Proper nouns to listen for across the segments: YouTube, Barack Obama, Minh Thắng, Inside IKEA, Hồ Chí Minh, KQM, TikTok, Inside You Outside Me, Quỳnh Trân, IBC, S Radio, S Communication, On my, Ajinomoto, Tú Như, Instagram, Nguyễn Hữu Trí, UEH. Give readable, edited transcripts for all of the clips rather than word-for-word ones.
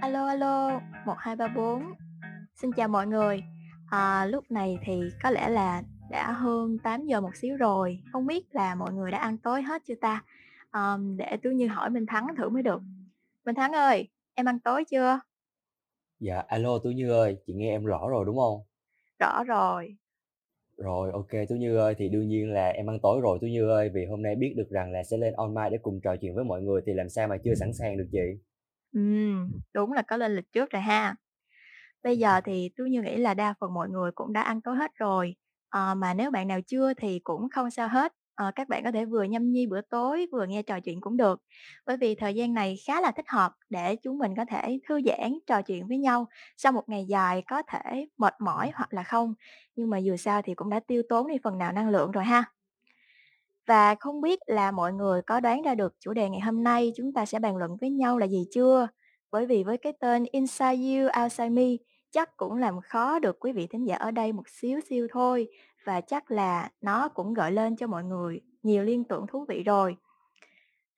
Alo alo 1234. Xin chào mọi người. Lúc này thì có lẽ là đã hơn 8 giờ một xíu rồi. Không biết là mọi người đã ăn tối hết chưa ta? Để Tú Như hỏi Minh Thắng thử mới được. Minh Thắng ơi, em ăn tối chưa? Dạ alo Tú Như ơi, chị nghe em rõ rồi đúng không? Rõ rồi. Rồi ok Tú Như ơi, thì đương nhiên là em ăn tối rồi Tú Như ơi. Vì hôm nay biết được rằng là sẽ lên On my để cùng trò chuyện với mọi người, thì làm sao mà chưa sẵn sàng được chị. Đúng là có lên lịch trước rồi ha. Bây giờ thì Tú Như nghĩ là đa phần mọi người cũng đã ăn tối hết rồi. Mà nếu bạn nào chưa thì cũng không sao hết. Các bạn có thể vừa nhâm nhi bữa tối vừa nghe trò chuyện cũng được. Bởi vì thời gian này khá là thích hợp để chúng mình có thể thư giãn trò chuyện với nhau sau một ngày dài có thể mệt mỏi hoặc là không. Nhưng mà dù sao thì cũng đã tiêu tốn đi phần nào năng lượng rồi ha. Và không biết là mọi người có đoán ra được chủ đề ngày hôm nay chúng ta sẽ bàn luận với nhau là gì chưa? Bởi vì với cái tên Inside You Outside Me chắc cũng làm khó được quý vị thính giả ở đây một xíu thôi. Và chắc là nó cũng gợi lên cho mọi người nhiều liên tưởng thú vị rồi.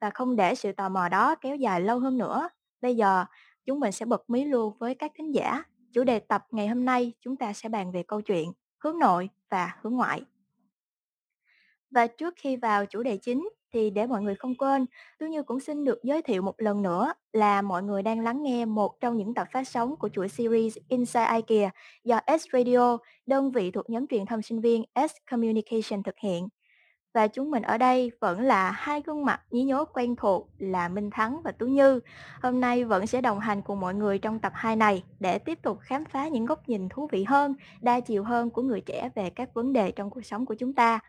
Và không để sự tò mò đó kéo dài lâu hơn nữa, bây giờ chúng mình sẽ bật mí luôn với các thính giả. Chủ đề tập ngày hôm nay chúng ta sẽ bàn về câu chuyện hướng nội và hướng ngoại. Và trước khi vào chủ đề chính thì để mọi người không quên, Tú Như cũng xin được giới thiệu một lần nữa là mọi người đang lắng nghe một trong những tập phát sóng của chuỗi series Inside IKEA do S Radio, đơn vị thuộc nhóm truyền thông sinh viên S Communication thực hiện. Và chúng mình ở đây vẫn là hai gương mặt nhí nhố quen thuộc là Minh Thắng và Tú Như. Hôm nay vẫn sẽ đồng hành cùng mọi người trong tập 2 này để tiếp tục khám phá những góc nhìn thú vị hơn, đa chiều hơn của người trẻ về các vấn đề trong cuộc sống của chúng ta.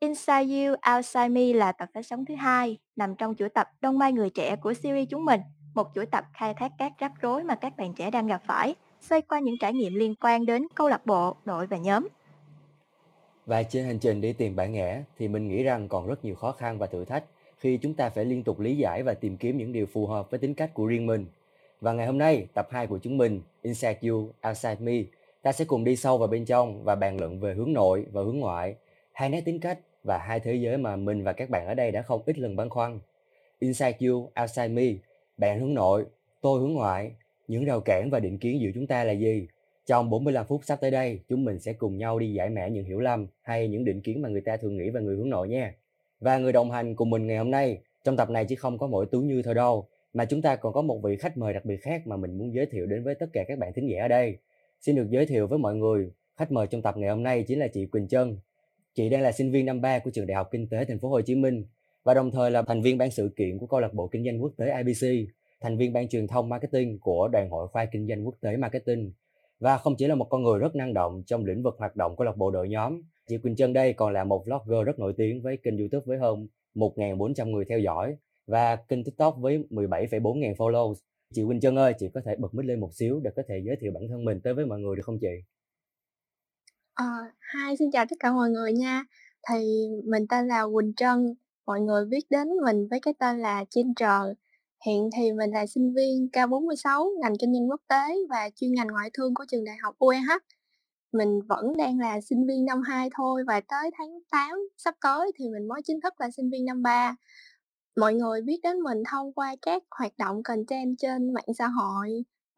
Inside You, Outside Me là tập phát sóng thứ 2 nằm trong chuỗi tập Đông Mai Người Trẻ của series chúng mình, một chuỗi tập khai thác các rắc rối mà các bạn trẻ đang gặp phải, xoay quanh những trải nghiệm liên quan đến câu lạc bộ, đội và nhóm. Và trên hành trình đi tìm bản ngã thì mình nghĩ rằng còn rất nhiều khó khăn và thử thách khi chúng ta phải liên tục lý giải và tìm kiếm những điều phù hợp với tính cách của riêng mình. Và ngày hôm nay, tập 2 của chúng mình, Inside You, Outside Me, ta sẽ cùng đi sâu vào bên trong và bàn luận về hướng nội và hướng ngoại, hai nét tính cách và hai thế giới mà mình và các bạn ở đây đã không ít lần băn khoăn. Inside You, Outside Me, bạn hướng nội, tôi hướng ngoại, những rào cản và định kiến giữa chúng ta là gì? Trong 45 phút sắp tới đây, chúng mình sẽ cùng nhau đi giải mã những hiểu lầm hay những định kiến mà người ta thường nghĩ về người hướng nội nha. Và người đồng hành cùng mình ngày hôm nay, trong tập này chỉ không có mỗi Tú Như thôi đâu, mà chúng ta còn có một vị khách mời đặc biệt khác mà mình muốn giới thiệu đến với tất cả các bạn thính giả ở đây. Xin được giới thiệu với mọi người, khách mời trong tập ngày hôm nay chính là chị Quỳnh Trân. Chị đang là sinh viên năm 3 của trường Đại học Kinh tế Thành phố Hồ Chí Minh và đồng thời là thành viên ban sự kiện của câu lạc bộ kinh doanh quốc tế IBC, thành viên ban truyền thông marketing của Đoàn hội khoa kinh doanh quốc tế marketing. Và không chỉ là một con người rất năng động trong lĩnh vực hoạt động câu lạc bộ đội nhóm, chị Quỳnh Trân đây còn là một vlogger rất nổi tiếng với kênh YouTube với hơn 1.400 người theo dõi và kênh TikTok với 17,4 ngàn follow. Chị Quỳnh Trân ơi, chị có thể bật mic lên một xíu để có thể giới thiệu bản thân mình tới với mọi người được không chị? Hi, xin chào tất cả mọi người nha. Thì mình tên là Quỳnh Trân. Mọi người biết đến mình với cái tên là Trên Trời. Hiện thì mình là sinh viên K46 ngành kinh doanh quốc tế và chuyên ngành ngoại thương của trường đại học UEH. Mình vẫn đang là sinh viên năm 2 thôi, và tới tháng 8 sắp tới thì mình mới chính thức là sinh viên năm 3. Mọi người biết đến mình thông qua các hoạt động content trên mạng xã hội.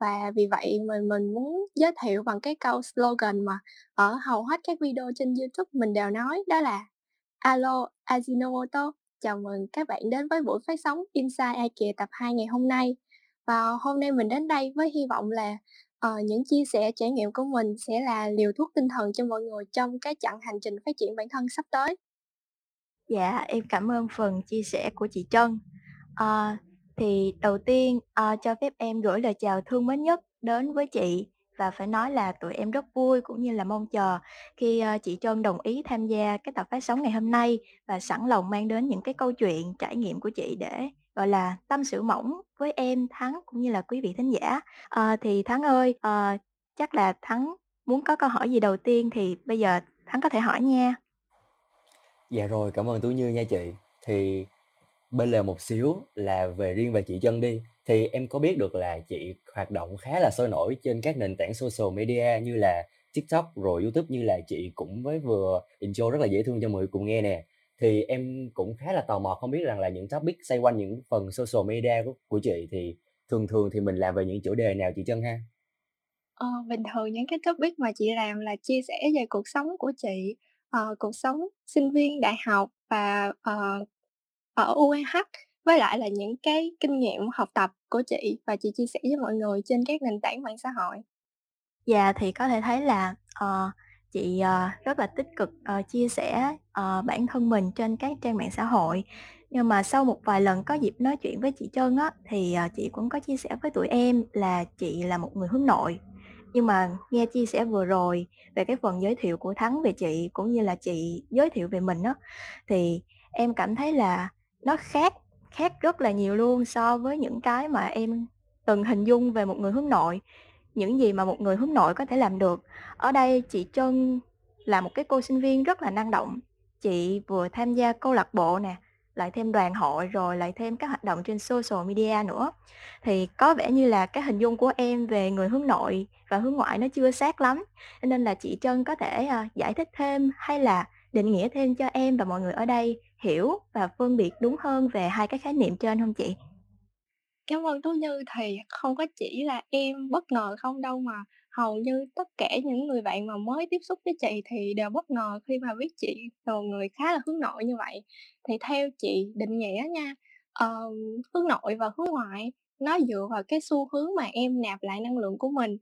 Và vì vậy mình muốn giới thiệu bằng cái câu slogan mà ở hầu hết các video trên YouTube mình đều nói, đó là Alo Ajinomoto, chào mừng các bạn đến với buổi phát sóng Inside IKEA tập 2 ngày hôm nay. Và hôm nay mình đến đây với hy vọng là những chia sẻ trải nghiệm của mình sẽ là liều thuốc tinh thần cho mọi người trong cái chặng hành trình phát triển bản thân sắp tới. Dạ, em cảm ơn phần chia sẻ của chị Trân. Thì đầu tiên cho phép em gửi lời chào thương mến nhất đến với chị, và phải nói là tụi em rất vui cũng như là mong chờ khi chị Trân đồng ý tham gia cái tập phát sóng ngày hôm nay và sẵn lòng mang đến những cái câu chuyện trải nghiệm của chị để gọi là tâm sự mỏng với em, Thắng cũng như là quý vị thính giả. Thì Thắng ơi, chắc là Thắng muốn có câu hỏi gì đầu tiên thì bây giờ Thắng có thể hỏi nha. Dạ rồi, cảm ơn Tú Như nha chị. Thì bên lề một xíu là riêng về chị Trân đi, thì em có biết được là chị hoạt động khá là sôi nổi trên các nền tảng social media như là TikTok rồi YouTube, như là chị cũng mới vừa intro rất là dễ thương cho mọi người cùng nghe nè. Thì em cũng khá là tò mò không biết rằng là những topic xoay quanh những phần social media của chị thì Thường thường thì mình làm về những chủ đề nào chị Trân ha? Bình thường những cái topic mà chị làm là chia sẻ về cuộc sống của chị, cuộc sống sinh viên đại học và ở UEH, với lại là những cái kinh nghiệm học tập của chị và chị chia sẻ với mọi người trên các nền tảng mạng xã hội. Dạ, thì có thể thấy là chị rất là tích cực chia sẻ bản thân mình trên các trang mạng xã hội. Nhưng mà sau một vài lần có dịp nói chuyện với chị Trân á, thì chị cũng có chia sẻ với tụi em là chị là một người hướng nội. Nhưng mà nghe chia sẻ vừa rồi về cái phần giới thiệu của Thắng về chị cũng như là chị giới thiệu về mình á, thì em cảm thấy là nó khác rất là nhiều luôn so với những cái mà em từng hình dung về một người hướng nội, những gì mà một người hướng nội có thể làm được. Ở đây chị Trân là một cái cô sinh viên rất là năng động. Chị vừa tham gia câu lạc bộ nè, lại thêm đoàn hội, rồi lại thêm các hoạt động trên social media nữa. Thì có vẻ như là cái hình dung của em về người hướng nội và hướng ngoại nó chưa sát lắm. Nên là chị Trân có thể giải thích thêm hay là định nghĩa thêm cho em và mọi người ở đây hiểu và phân biệt đúng hơn về hai cái khái niệm trên không chị? Cảm ơn Tú Như. Thì không có chỉ là em bất ngờ không đâu, mà hầu như tất cả những người bạn mà mới tiếp xúc với chị thì đều bất ngờ khi mà biết chị là người khá là hướng nội như vậy. Thì theo chị định nghĩa nha, hướng nội và hướng ngoại nó dựa vào cái xu hướng mà em nạp lại năng lượng của mình.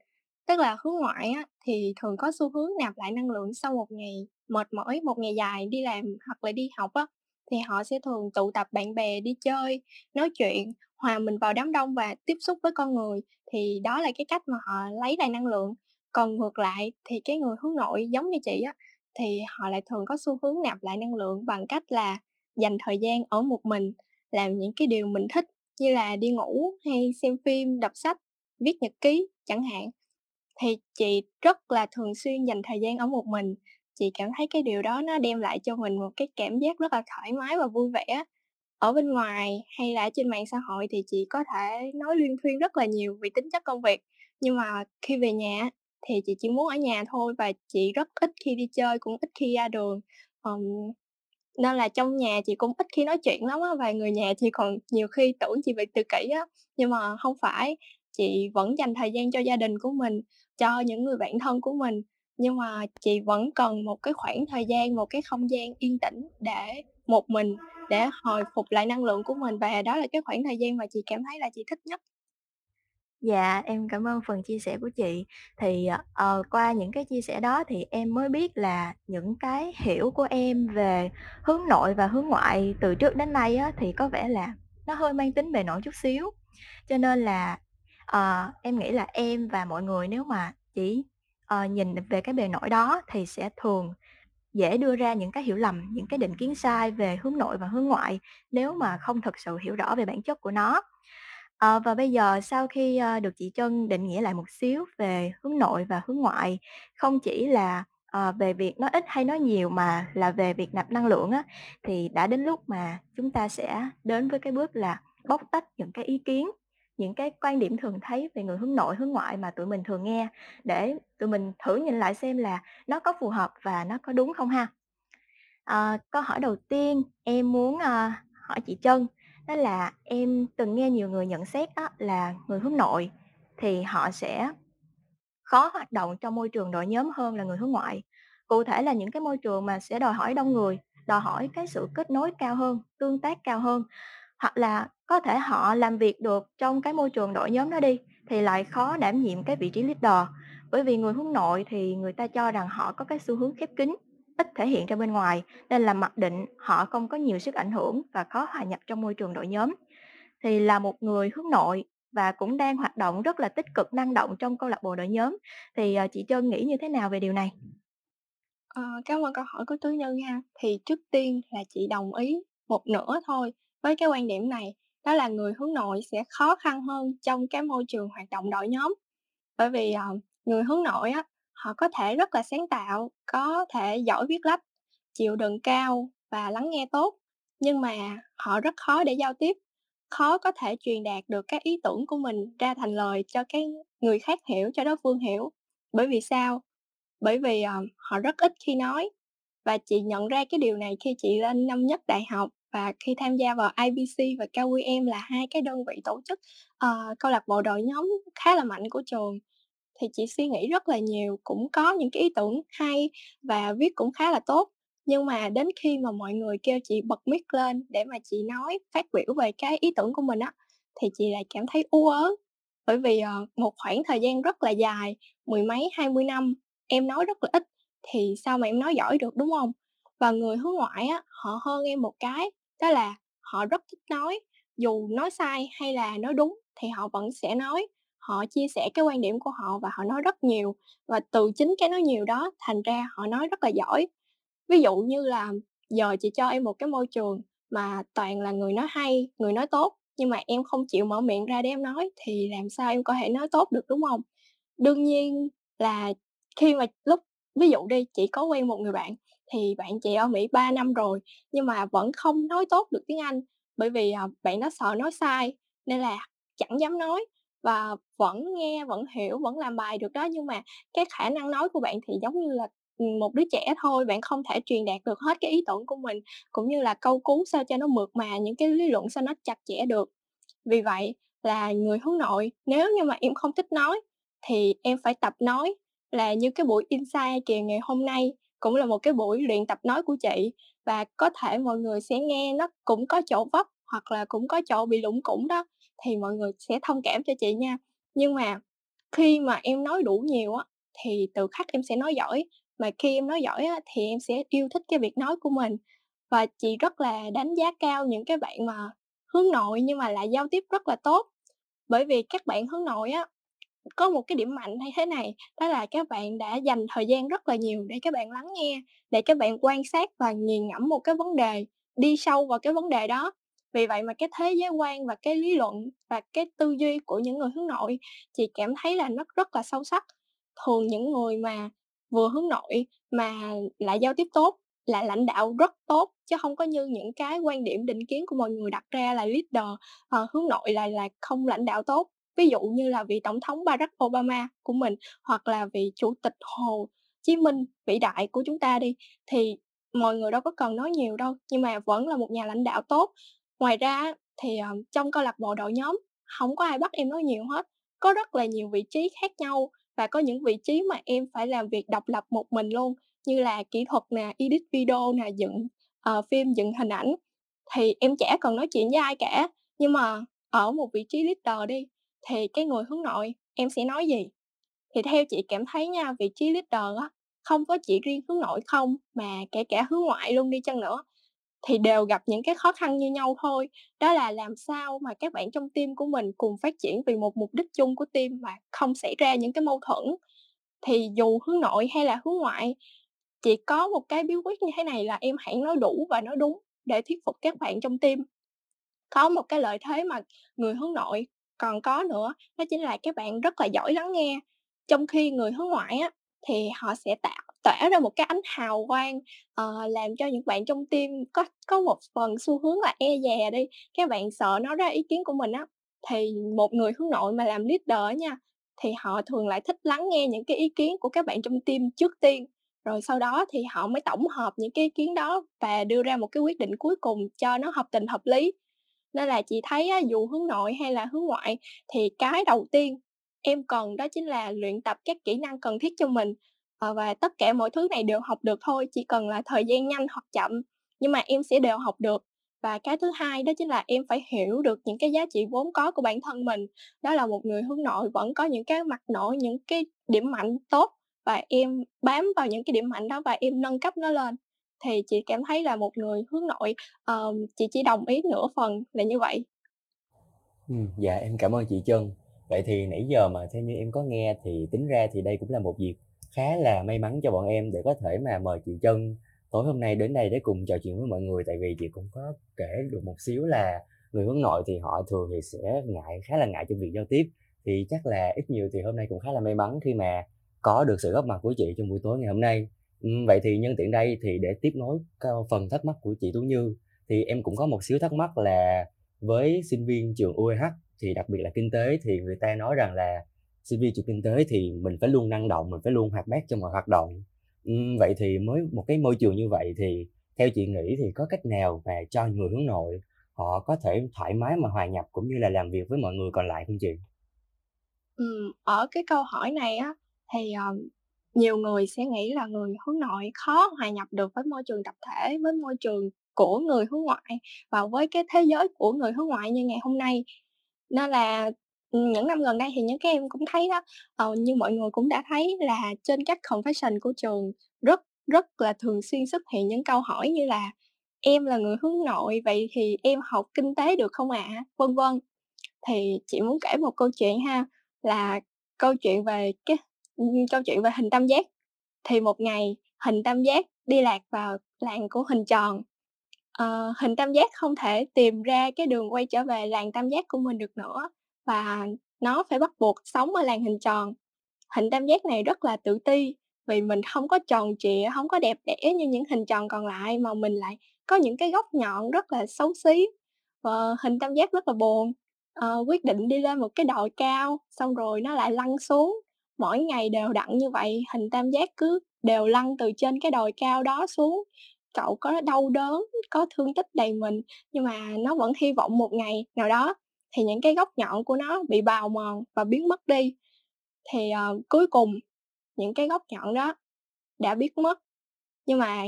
Tức là hướng ngoại á, thì thường có xu hướng nạp lại năng lượng sau một ngày mệt mỏi, một ngày dài đi làm hoặc là đi học á, thì họ sẽ thường tụ tập bạn bè đi chơi, nói chuyện, hòa mình vào đám đông và tiếp xúc với con người. Thì đó là cái cách mà họ lấy lại năng lượng. Còn ngược lại thì cái người hướng nội giống như chị á, thì họ lại thường có xu hướng nạp lại năng lượng bằng cách là dành thời gian ở một mình, làm những cái điều mình thích như là đi ngủ hay xem phim, đọc sách, viết nhật ký chẳng hạn. Thì chị rất là thường xuyên dành thời gian ở một mình. Chị cảm thấy cái điều đó nó đem lại cho mình một cái cảm giác rất là thoải mái và vui vẻ. Ở bên ngoài hay là trên mạng xã hội thì chị có thể nói luyên thuyên rất là nhiều vì tính chất công việc. Nhưng mà khi về nhà thì chị chỉ muốn ở nhà thôi, và chị rất ít khi đi chơi, cũng ít khi ra đường. Nên là trong nhà chị cũng ít khi nói chuyện lắm á, và người nhà chị còn nhiều khi tưởng chị bị tự kỷ á. Nhưng mà không phải, chị vẫn dành thời gian cho gia đình của mình, cho những người bạn thân của mình. Nhưng mà chị vẫn cần một cái khoảng thời gian, một cái không gian yên tĩnh để một mình, để hồi phục lại năng lượng của mình. Và đó là cái khoảng thời gian mà chị cảm thấy là chị thích nhất. Dạ, em cảm ơn phần chia sẻ của chị. Thì qua những cái chia sẻ đó thì em mới biết là những cái hiểu của em về hướng nội và hướng ngoại từ trước đến nay á, thì có vẻ là nó hơi mang tính bề nổi chút xíu. Cho nên là em nghĩ là em và mọi người nếu mà chỉ nhìn về cái bề nổi đó thì sẽ thường dễ đưa ra những cái hiểu lầm, những cái định kiến sai về hướng nội và hướng ngoại nếu mà không thực sự hiểu rõ về bản chất của nó. Và bây giờ sau khi được chị Trân định nghĩa lại một xíu về hướng nội và hướng ngoại, không chỉ là về việc nói ít hay nói nhiều mà là về việc nạp năng lượng á, thì đã đến lúc mà chúng ta sẽ đến với cái bước là bóc tách những cái ý kiến, những cái quan điểm thường thấy về người hướng nội, hướng ngoại mà tụi mình thường nghe, để tụi mình thử nhìn lại xem là nó có phù hợp và nó có đúng không ha. Câu hỏi đầu tiên em muốn hỏi chị Trân, đó là em từng nghe nhiều người nhận xét đó là người hướng nội thì họ sẽ khó hoạt động trong môi trường đội nhóm hơn là người hướng ngoại. Cụ thể là những cái môi trường mà sẽ đòi hỏi đông người, đòi hỏi cái sự kết nối cao hơn, tương tác cao hơn, hoặc là có thể họ làm việc được trong cái môi trường đội nhóm đó đi thì lại khó đảm nhiệm cái vị trí leader. Bởi vì người hướng nội thì người ta cho rằng họ có cái xu hướng khép kín, ít thể hiện ra bên ngoài, nên là mặc định họ không có nhiều sức ảnh hưởng và khó hòa nhập trong môi trường đội nhóm. Thì là một người hướng nội và cũng đang hoạt động rất là tích cực, năng động trong câu lạc bộ đội nhóm, thì chị Trân nghĩ như thế nào về điều này? Cảm ơn câu hỏi của Tú Như ha. Thì trước tiên là chị đồng ý một nửa thôi với cái quan điểm này, đó là người hướng nội sẽ khó khăn hơn trong cái môi trường hoạt động đội nhóm. Bởi vì người hướng nội á, họ có thể rất là sáng tạo, có thể giỏi viết lách, chịu đựng cao và lắng nghe tốt, nhưng mà họ rất khó để giao tiếp, khó có thể truyền đạt được các ý tưởng của mình ra thành lời cho cái người khác hiểu, cho đối phương hiểu. Bởi vì sao? Bởi vì họ rất ít khi nói, và chị nhận ra cái điều này khi chị lên năm nhất đại học Và khi tham gia vào IBC và KQM là hai cái đơn vị tổ chức câu lạc bộ đội nhóm khá là mạnh của trường, thì chị suy nghĩ rất là nhiều, cũng có những cái ý tưởng hay và viết cũng khá là tốt. Nhưng mà đến khi mà mọi người kêu chị bật mic lên để mà chị nói, phát biểu về cái ý tưởng của mình á, thì chị lại cảm thấy u ớ. Bởi vì một khoảng thời gian rất là dài, 10 mấy 20 năm, em nói rất là ít thì sao mà em nói giỏi được, đúng không? Và người hướng ngoại á, họ hơn em một cái, đó là họ rất thích nói. Dù nói sai hay là nói đúng thì họ vẫn sẽ nói. Họ chia sẻ cái quan điểm của họ và họ nói rất nhiều. Và từ chính cái nói nhiều đó, thành ra họ nói rất là giỏi. Ví dụ như là giờ chị cho em một cái môi trường mà toàn là người nói hay, người nói tốt, nhưng mà em không chịu mở miệng ra để em nói thì làm sao em có thể nói tốt được, đúng không? Đương nhiên là khi mà lúc, ví dụ đi, chị có quen một người bạn, thì bạn chị ở Mỹ 3 năm rồi nhưng mà vẫn không nói tốt được tiếng Anh, bởi vì bạn đó sợ nói sai nên là chẳng dám nói. Và vẫn nghe, vẫn hiểu, vẫn làm bài được đó, nhưng mà cái khả năng nói của bạn thì giống như là một đứa trẻ thôi. Bạn không thể truyền đạt được hết cái ý tưởng của mình, cũng như là câu cú sao cho nó mượt mà, những cái lý luận sao nó chặt chẽ được. Vì vậy là người hướng nội, nếu như mà em không thích nói thì em phải tập nói. Là như cái buổi Inside IKEA ngày hôm nay cũng là một cái buổi luyện tập nói của chị, và có thể mọi người sẽ nghe nó cũng có chỗ vấp hoặc là cũng có chỗ bị lủng củng đó, thì mọi người sẽ thông cảm cho chị nha. Nhưng mà khi mà em nói đủ nhiều á thì tự khắc em sẽ nói giỏi, mà khi em nói giỏi á thì em sẽ yêu thích cái việc nói của mình. Và chị rất là đánh giá cao những cái bạn mà hướng nội nhưng mà lại giao tiếp rất là tốt, bởi vì các bạn hướng nội á có một cái điểm mạnh hay thế này, đó là các bạn đã dành thời gian rất là nhiều để các bạn lắng nghe, để các bạn quan sát và nghiền ngẫm một cái vấn đề, đi sâu vào cái vấn đề đó. Vì vậy mà cái thế giới quan và cái lý luận và cái tư duy của những người hướng nội, chị cảm thấy là nó rất là sâu sắc. Thường những người mà vừa hướng nội mà lại giao tiếp tốt, lại lãnh đạo rất tốt, chứ không có như những cái quan điểm định kiến của mọi người đặt ra là leader, hướng nội là không lãnh đạo tốt. Ví dụ như là vị Tổng thống Barack Obama của mình, hoặc là vị Chủ tịch Hồ Chí Minh vĩ đại của chúng ta đi, thì mọi người đâu có cần nói nhiều đâu, nhưng mà vẫn là một nhà lãnh đạo tốt. Ngoài ra thì trong câu lạc bộ đội nhóm không có ai bắt em nói nhiều hết, có rất là nhiều vị trí khác nhau, và có những vị trí mà em phải làm việc độc lập một mình luôn, như là kỹ thuật nè, edit video nè, dựng phim, dựng hình ảnh, thì em chả cần nói chuyện với ai cả. Nhưng mà ở một vị trí leader đi, thì cái người hướng nội em sẽ nói gì? Thì theo chị cảm thấy nha, vị trí leader á, không có chỉ riêng hướng nội không, mà kể cả hướng ngoại luôn đi chăng nữa, thì đều gặp những cái khó khăn như nhau thôi. Đó là làm sao mà các bạn trong team của mình cùng phát triển vì một mục đích chung của team mà không xảy ra những cái mâu thuẫn. Thì dù hướng nội hay là hướng ngoại, chỉ có một cái bí quyết như thế này là em hãy nói đủ và nói đúng để thuyết phục các bạn trong team. Có một cái lợi thế mà người hướng nội còn có nữa, đó chính là các bạn rất là giỏi lắng nghe. Trong khi người hướng ngoại á, thì họ sẽ tỏa ra một cái ánh hào quang, làm cho những bạn trong team có một phần xu hướng là e dè đi, các bạn sợ nói ra ý kiến của mình á. Thì một người hướng nội mà làm leader nha, thì họ thường lại thích lắng nghe những cái ý kiến của các bạn trong team trước tiên, rồi sau đó thì họ mới tổng hợp những cái ý kiến đó và đưa ra một cái quyết định cuối cùng cho nó hợp tình hợp lý. Nên là chị thấy á, dù hướng nội hay là hướng ngoại, thì cái đầu tiên em cần đó chính là luyện tập các kỹ năng cần thiết cho mình. Và tất cả mọi thứ này đều học được thôi, chỉ cần là thời gian nhanh hoặc chậm, nhưng mà em sẽ đều học được. Và cái thứ hai đó chính là em phải hiểu được những cái giá trị vốn có của bản thân mình. Đó là một người hướng nội vẫn có những cái mặt nổi, những cái điểm mạnh tốt, và em bám vào những cái điểm mạnh đó và em nâng cấp nó lên. Thì chị cảm thấy là một người hướng nội, chị chỉ đồng ý nửa phần là như vậy. Dạ em cảm ơn chị Trân. Vậy thì nãy giờ mà theo như em có nghe thì tính ra thì đây cũng là một dịp khá là may mắn cho bọn em để có thể mà mời chị Trân tối hôm nay đến đây để cùng trò chuyện với mọi người. Tại vì chị cũng có kể được một xíu là người hướng nội thì họ thường thì sẽ khá là ngại trong việc giao tiếp, thì chắc là ít nhiều thì hôm nay cũng khá là may mắn khi mà có được sự góp mặt của chị trong buổi tối ngày hôm nay. Vậy thì nhân tiện đây thì để tiếp nối phần thắc mắc của chị Tú Như, thì em cũng có một xíu thắc mắc là với sinh viên trường UEH thì đặc biệt là kinh tế, thì người ta nói rằng là sinh viên trường kinh tế thì mình phải luôn năng động, mình phải luôn hoạt bát trong mọi hoạt động. Vậy thì mới một cái môi trường như vậy thì Theo chị nghĩ thì có cách nào mà cho người hướng nội họ có thể thoải mái mà hòa nhập cũng như là làm việc với mọi người còn lại không chị? Ở cái câu hỏi này á, thì nhiều người sẽ nghĩ là người hướng nội khó hòa nhập được với môi trường tập thể, với môi trường của người hướng ngoại và với cái thế giới của người hướng ngoại như ngày hôm nay. Nên là những năm gần đây thì những cái em cũng thấy đó, như mọi người cũng đã thấy là trên các confession của trường rất là thường xuyên xuất hiện những câu hỏi như là em là người hướng nội, vậy thì em học kinh tế được không ạ? Vân vân. Thì chị muốn kể một câu chuyện ha, là câu chuyện về hình tam giác. Thì một ngày hình tam giác đi lạc vào làng của hình tròn. Hình tam giác không thể tìm ra cái đường quay trở về làng tam giác của mình được nữa, và nó phải bắt buộc sống ở làng hình tròn. Hình tam giác này rất là tự ti vì mình không có tròn trịa, không có đẹp đẽ như những hình tròn còn lại, mà mình lại có những cái góc nhọn rất là xấu xí. Và hình tam giác rất là buồn, quyết định đi lên một cái đồi cao, xong rồi nó lại lăn xuống. Mỗi ngày đều đặn như vậy, hình tam giác cứ đều lăn từ trên cái đồi cao đó xuống. Cậu có đau đớn, có thương tích đầy mình, nhưng mà nó vẫn hy vọng một ngày nào đó thì những cái góc nhọn của nó bị bào mòn và biến mất đi. Thì cuối cùng những cái góc nhọn đó đã biến mất. Nhưng mà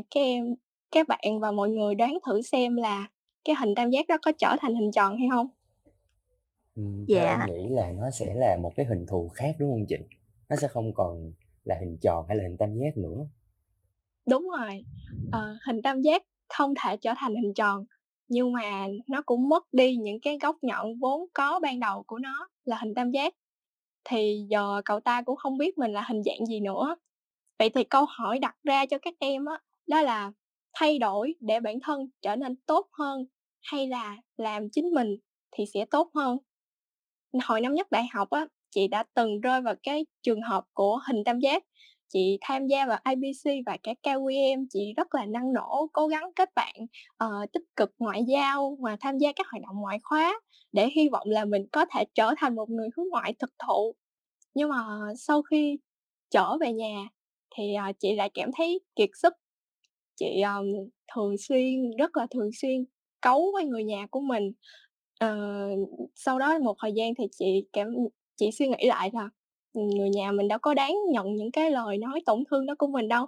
các bạn và mọi người đoán thử xem là cái hình tam giác đó có trở thành hình tròn hay không? Dạ. Em nghĩ là nó sẽ là một cái hình thù khác đúng không chị? Nó sẽ không còn là hình tròn hay là hình tam giác nữa. Đúng rồi, hình tam giác không thể trở thành hình tròn, nhưng mà nó cũng mất đi những cái góc nhọn vốn có ban đầu của nó là hình tam giác. Thì giờ cậu ta cũng không biết mình là hình dạng gì nữa. Vậy thì câu hỏi đặt ra cho các em đó là thay đổi để bản thân trở nên tốt hơn hay là làm chính mình thì sẽ tốt hơn? Hồi năm nhất đại học chị đã từng rơi vào cái trường hợp của hình tam giác. Chị tham gia vào IBC và cả KQM, chị rất là năng nổ, cố gắng kết bạn, tích cực ngoại giao và tham gia các hoạt động ngoại khóa để hy vọng là mình có thể trở thành một người hướng ngoại thực thụ. Nhưng mà sau khi trở về nhà thì chị lại cảm thấy kiệt sức. Chị rất là thường xuyên cáu với người nhà của mình. Sau đó một thời gian thì chị suy nghĩ lại là người nhà mình đâu có đáng nhận những cái lời nói tổn thương đó của mình đâu,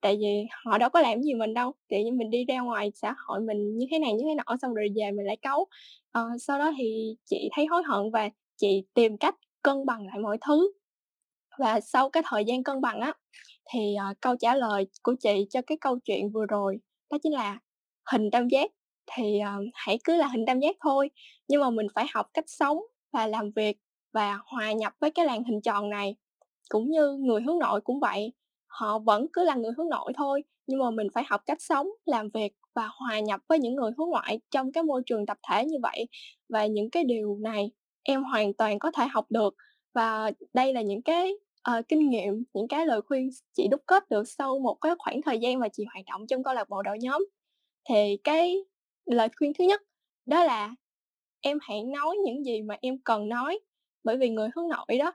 tại vì họ đâu có làm gì mình đâu, tự nhiên mình đi ra ngoài xã hội mình như thế này như thế nọ, xong rồi về mình lại cáu. Sau đó thì chị thấy hối hận và chị tìm cách cân bằng lại mọi thứ. Và sau cái thời gian cân bằng thì câu trả lời của chị cho cái câu chuyện vừa rồi đó chính là hình tam giác. Thì hãy cứ là hình tam giác thôi, nhưng mà mình phải học cách sống và làm việc và hòa nhập với cái làng hình tròn này. Cũng như người hướng nội cũng vậy, họ vẫn cứ là người hướng nội thôi, nhưng mà mình phải học cách sống, làm việc và hòa nhập với những người hướng ngoại trong cái môi trường tập thể như vậy. Và những cái điều này em hoàn toàn có thể học được. Và đây là những cái kinh nghiệm, những cái lời khuyên chị đúc kết được sau một cái khoảng thời gian mà chị hoạt động trong câu lạc bộ đội nhóm. Thì cái lời khuyên thứ nhất đó là em hãy nói những gì mà em cần nói. Bởi vì người hướng nội đó,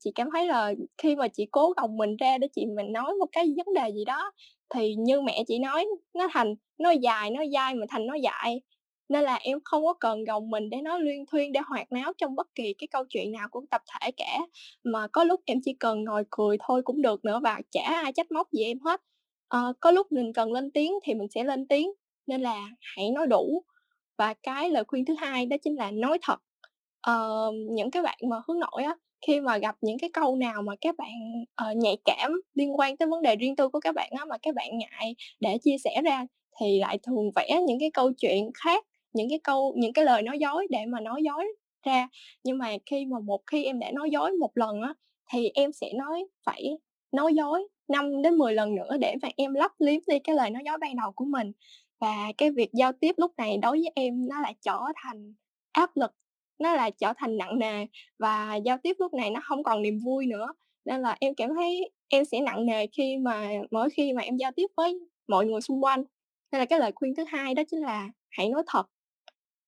chị cảm thấy là khi mà chị cố gồng mình ra để mình nói một cái vấn đề gì đó, thì như mẹ chị nói, nó thành nó dai mà thành nó dại. Nên là em không có cần gồng mình để nói luyên thuyên, để hoạt náo trong bất kỳ cái câu chuyện nào của tập thể cả. Mà có lúc em chỉ cần ngồi cười thôi cũng được nữa, và chả ai trách móc gì em hết. Có lúc mình cần lên tiếng thì mình sẽ lên tiếng. Nên là hãy nói đủ. Và cái lời khuyên thứ hai đó chính là nói thật. Những cái bạn mà hướng nội khi mà gặp những cái câu nào mà các bạn nhạy cảm liên quan tới vấn đề riêng tư của các bạn mà các bạn ngại để chia sẻ ra, thì lại thường vẽ những cái câu chuyện khác, những cái lời nói dối để mà nói dối ra. Nhưng mà một khi em đã nói dối một lần thì em sẽ phải nói dối 5 đến 10 lần nữa để mà em lấp liếm đi cái lời nói dối ban đầu của mình. Và cái việc giao tiếp lúc này đối với em nó lại trở thành áp lực, nó là trở thành nặng nề, và giao tiếp lúc này nó không còn niềm vui nữa. Nên là em cảm thấy em sẽ nặng nề mỗi khi mà em giao tiếp với mọi người xung quanh. Nên là cái lời khuyên thứ hai đó chính là hãy nói thật.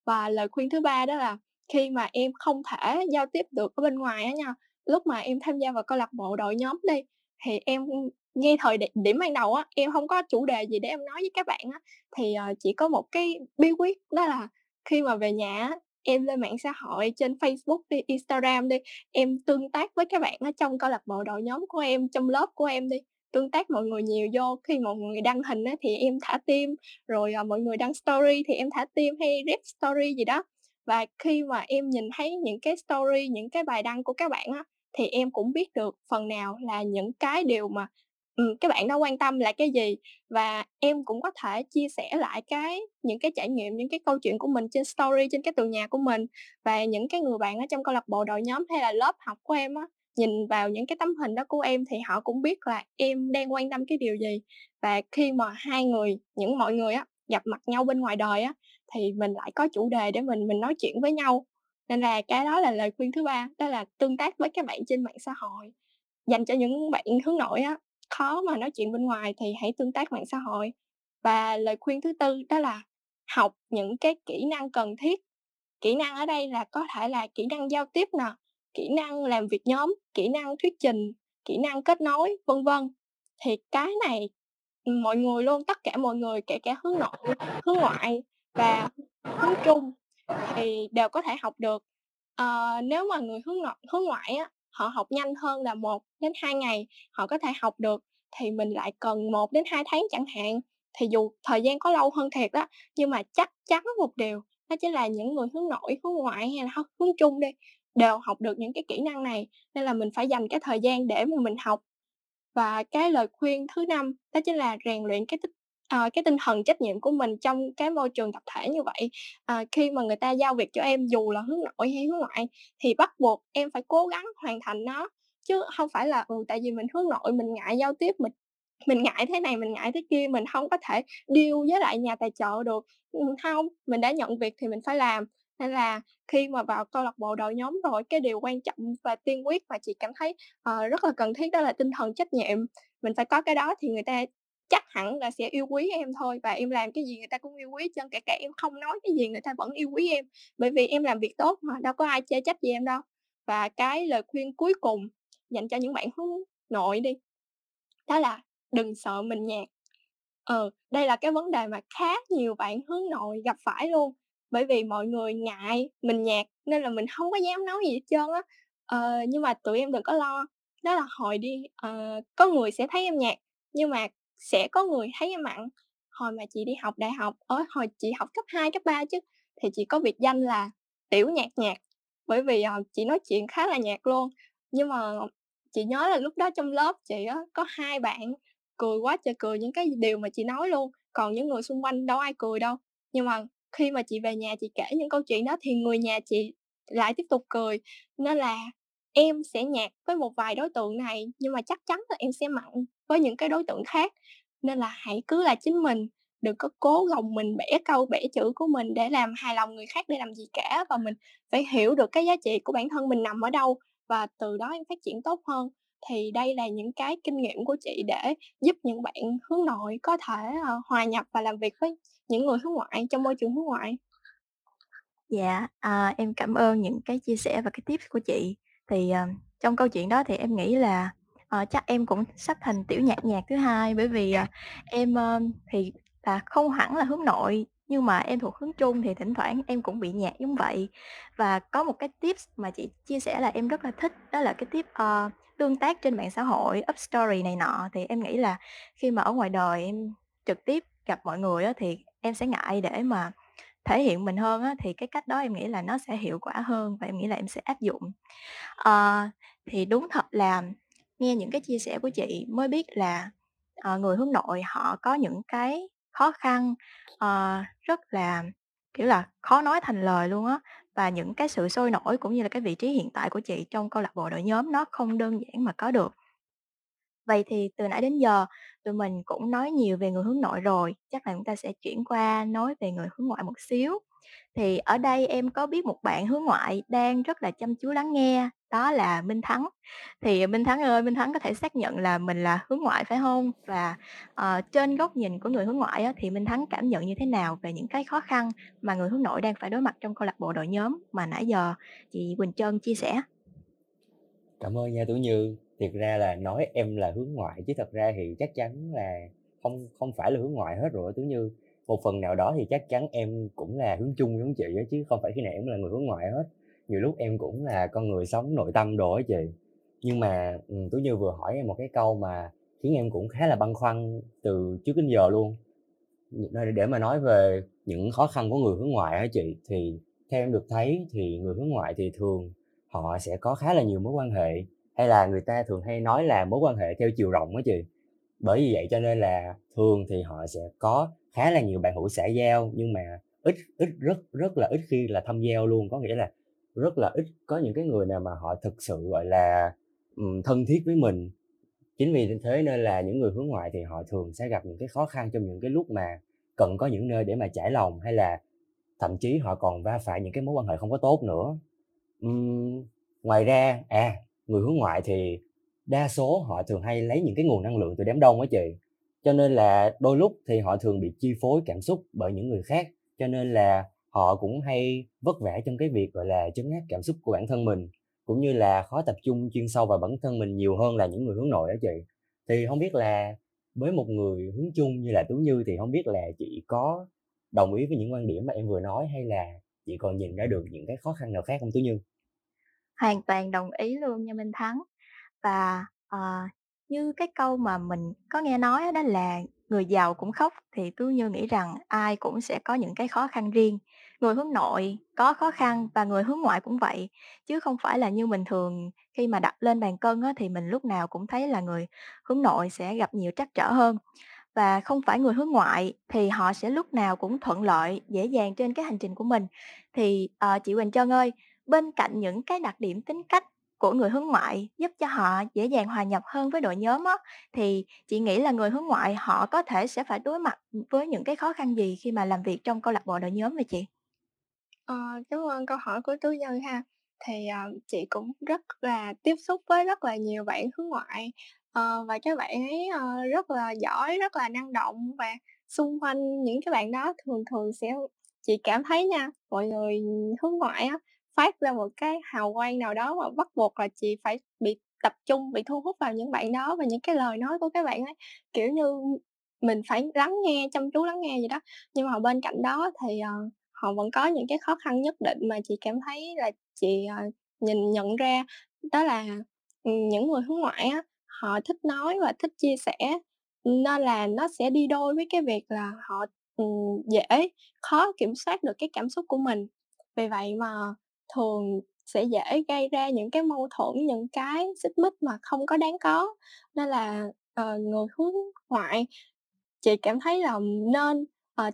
Và lời khuyên thứ ba đó là khi mà em không thể giao tiếp được ở bên ngoài á nha, lúc mà em tham gia vào câu lạc bộ đội nhóm đi, thì em ngay thời điểm ban đầu á, em không có chủ đề gì để em nói với các bạn á, thì chỉ có một cái bí quyết, đó là khi mà về nhà em lên mạng xã hội, trên Facebook đi, Instagram đi, em tương tác với các bạn ở trong câu lạc bộ đội nhóm của em, trong lớp của em đi, tương tác mọi người nhiều vô. Khi mọi người đăng hình á, thì em thả tim, rồi mọi người đăng story thì em thả tim hay rep story gì đó. Và khi mà em nhìn thấy những cái story, những cái bài đăng của các bạn á, thì em cũng biết được phần nào là những cái điều mà các bạn đó quan tâm là cái gì. Và em cũng có thể chia sẻ lại những cái trải nghiệm, những cái câu chuyện của mình trên story, trên cái tường nhà của mình. Và những cái người bạn ở trong câu lạc bộ đội nhóm hay là lớp học của em á, nhìn vào những cái tấm hình đó của em thì họ cũng biết là em đang quan tâm cái điều gì. Và khi mà mọi người á, gặp mặt nhau bên ngoài đời á, thì mình lại có chủ đề để mình nói chuyện với nhau. Nên là cái đó là lời khuyên thứ ba, đó là tương tác với các bạn trên mạng xã hội. Dành cho những bạn hướng nội á, khó mà nói chuyện bên ngoài thì hãy tương tác mạng xã hội. Và lời khuyên thứ tư đó là học những cái kỹ năng cần thiết. Kỹ năng ở đây là có thể là kỹ năng giao tiếp nè, kỹ năng làm việc nhóm, kỹ năng thuyết trình, kỹ năng kết nối, vân vân. Thì cái này mọi người luôn, tất cả mọi người, kể cả hướng nội, hướng ngoại và hướng trung thì đều có thể học được. Nếu mà người hướng ngoại á, họ học nhanh hơn là 1 đến 2 ngày họ có thể học được, thì mình lại cần 1 đến 2 tháng chẳng hạn. Thì dù thời gian có lâu hơn thiệt đó, nhưng mà chắc chắn một điều, đó chính là những người hướng nội, hướng ngoại hay là hướng chung đi, đều học được những cái kỹ năng này. Nên là mình phải dành cái thời gian để mà mình học. Và cái lời khuyên thứ 5, đó chính là rèn luyện cái tinh thần trách nhiệm của mình trong cái môi trường tập thể như vậy. Khi mà người ta giao việc cho em, dù là hướng nội hay hướng ngoại, thì bắt buộc em phải cố gắng hoàn thành nó, chứ không phải là tại vì mình hướng nội mình ngại giao tiếp, mình ngại thế này, mình ngại thế kia, mình không có thể deal với lại nhà tài trợ được. Không, mình đã nhận việc thì mình phải làm. Nên là khi mà vào câu lạc bộ đội nhóm rồi, cái điều quan trọng và tiên quyết mà chị cảm thấy rất là cần thiết đó là tinh thần trách nhiệm. Mình phải có cái đó thì người ta chắc hẳn là sẽ yêu quý em thôi. Và em làm cái gì người ta cũng yêu quý, kể cả em không nói cái gì người ta vẫn yêu quý em, bởi vì em làm việc tốt mà, đâu có ai chê trách gì em đâu. Và cái lời khuyên cuối cùng dành cho những bạn hướng nội đi, đó là đừng sợ mình nhạt. Đây là cái vấn đề mà khá nhiều bạn hướng nội gặp phải luôn, bởi vì mọi người ngại mình nhạt nên là mình không có dám nói gì hết trơn á. Nhưng mà tụi em đừng có lo, đó là hồi đi có người sẽ thấy em nhạt, nhưng mà sẽ có người thấy em mặn. Hồi mà chị đi học đại học, hồi chị học cấp 2, cấp 3 chứ, thì chị có biệt danh là Tiểu Nhạt Nhạt, bởi vì chị nói chuyện khá là nhạt luôn. Nhưng mà chị nhớ là lúc đó trong lớp chị á, có 2 bạn cười quá trời cười những cái điều mà chị nói luôn, còn những người xung quanh đâu ai cười đâu. Nhưng mà khi mà chị về nhà chị kể những câu chuyện đó thì người nhà chị lại tiếp tục cười. Nên là em sẽ nhạt với một vài đối tượng này, nhưng mà chắc chắn là em sẽ mặn với những cái đối tượng khác. Nên là hãy cứ là chính mình, đừng có cố gồng mình bẻ câu bẻ chữ của mình để làm hài lòng người khác, để làm gì cả. Và mình phải hiểu được cái giá trị của bản thân mình nằm ở đâu, và từ đó em phát triển tốt hơn. Thì đây là những cái kinh nghiệm của chị để giúp những bạn hướng nội có thể hòa nhập và làm việc với những người hướng ngoại trong môi trường hướng ngoại. Dạ, em cảm ơn những cái chia sẻ và cái tips của chị. Thì trong câu chuyện đó thì em nghĩ là chắc em cũng sắp thành Tiểu Nhạt Nhạt thứ 2, bởi vì em thì là không hẳn là hướng nội, nhưng mà em thuộc hướng trung thì thỉnh thoảng em cũng bị nhạt giống vậy. Và có một cái tips mà chị chia sẻ là em rất là thích, đó là cái tip tương tác trên mạng xã hội, up story này nọ. Thì em nghĩ là khi mà ở ngoài đời em trực tiếp gặp mọi người á, thì em sẽ ngại để mà thể hiện mình hơn á, thì cái cách đó em nghĩ là nó sẽ hiệu quả hơn, và em nghĩ là em sẽ áp dụng. Thì đúng thật là nghe những cái chia sẻ của chị mới biết là người hướng nội họ có những cái khó khăn rất là kiểu là khó nói thành lời luôn á. Và những cái sự sôi nổi cũng như là cái vị trí hiện tại của chị trong câu lạc bộ đội nhóm nó không đơn giản mà có được. Vậy thì từ nãy đến giờ tụi mình cũng nói nhiều về người hướng nội rồi, chắc là chúng ta sẽ chuyển qua nói về người hướng ngoại một xíu. Thì ở đây em có biết một bạn hướng ngoại đang rất là chăm chú lắng nghe, đó là Minh Thắng. Thì Minh Thắng ơi, Minh Thắng có thể xác nhận là mình là hướng ngoại phải không? Và trên góc nhìn của người hướng ngoại á, thì Minh Thắng cảm nhận như thế nào về những cái khó khăn mà người hướng nội đang phải đối mặt trong câu lạc bộ đội nhóm mà nãy giờ chị Quỳnh Trân chia sẻ? Cảm ơn nha Tú Như. thiệt ra là nói em là hướng ngoại chứ thật ra thì chắc chắn là không phải là hướng ngoại hết rồi. Tú Như một phần nào đó thì chắc chắn em cũng là hướng chung giống chị ấy, chứ không phải khi nào em là người hướng ngoại hết. Nhiều lúc em cũng là con người sống nội tâm đồ á chị. Nhưng mà Tú Như vừa hỏi em một cái câu mà khiến em cũng khá là băn khoăn từ trước đến giờ luôn. Để mà nói về những khó khăn của người hướng ngoại á chị, thì theo em được thấy thì người hướng ngoại thì thường họ sẽ có khá là nhiều mối quan hệ, hay là người ta thường hay nói là mối quan hệ theo chiều rộng á chị. Bởi vì vậy cho nên là thường thì họ sẽ có khá là nhiều bạn hữu xã giao, nhưng mà rất là ít khi là thăm giao luôn. Có nghĩa là rất là ít có những cái người nào mà họ thực sự gọi là thân thiết với mình. Chính vì thế nên là những người hướng ngoại thì họ thường sẽ gặp những cái khó khăn trong những cái lúc mà cần có những nơi để mà trải lòng, hay là thậm chí họ còn va phải những cái mối quan hệ không có tốt nữa. Ngoài ra người hướng ngoại thì đa số họ thường hay lấy những cái nguồn năng lượng từ đám đông á chị, cho nên là đôi lúc thì họ thường bị chi phối cảm xúc bởi những người khác, cho nên là họ cũng hay vất vả trong cái việc gọi là trấn áp cảm xúc của bản thân mình, cũng như là khó tập trung chuyên sâu vào bản thân mình nhiều hơn là những người hướng nội đó chị. Thì không biết là với một người hướng chung như là Tú Như thì không biết là chị có đồng ý với những quan điểm mà em vừa nói, hay là chị còn nhìn ra được những cái khó khăn nào khác không Tú Như? Hoàn toàn đồng ý luôn nha Minh Thắng. Và như cái câu mà mình có nghe nói đó là người giàu cũng khóc, thì Tú Như nghĩ rằng ai cũng sẽ có những cái khó khăn riêng. Người hướng nội có khó khăn và người hướng ngoại cũng vậy. Chứ không phải là như mình thường khi mà đặt lên bàn cân á, thì mình lúc nào cũng thấy là người hướng nội sẽ gặp nhiều trắc trở hơn. Và không phải người hướng ngoại thì họ sẽ lúc nào cũng thuận lợi, dễ dàng trên cái hành trình của mình. Thì chị Quỳnh Trân ơi, bên cạnh những cái đặc điểm tính cách của người hướng ngoại giúp cho họ dễ dàng hòa nhập hơn với đội nhóm á, thì chị nghĩ là người hướng ngoại họ có thể sẽ phải đối mặt với những cái khó khăn gì khi mà làm việc trong câu lạc bộ đội nhóm vậy chị? Cảm ơn câu hỏi của Tú Như ha. Thì chị cũng rất là tiếp xúc với rất là nhiều bạn hướng ngoại, và các bạn ấy rất là giỏi, rất là năng động, và xung quanh những cái bạn đó thường sẽ, chị cảm thấy nha, mọi người hướng ngoại á phát ra một cái hào quang nào đó mà bắt buộc là chị phải bị tập trung, bị thu hút vào những bạn đó và những cái lời nói của các bạn ấy, kiểu như mình phải lắng nghe, chăm chú lắng nghe gì đó. Nhưng mà bên cạnh đó thì họ vẫn có những cái khó khăn nhất định mà chị cảm thấy là chị nhận ra, đó là những người hướng ngoại á, họ thích nói và thích chia sẻ, nên là nó sẽ đi đôi với cái việc là họ dễ khó kiểm soát được cái cảm xúc của mình. Vì vậy mà thường sẽ dễ gây ra những cái mâu thuẫn, những cái xích mích mà không có đáng có. Nên là người hướng ngoại, chị cảm thấy là nên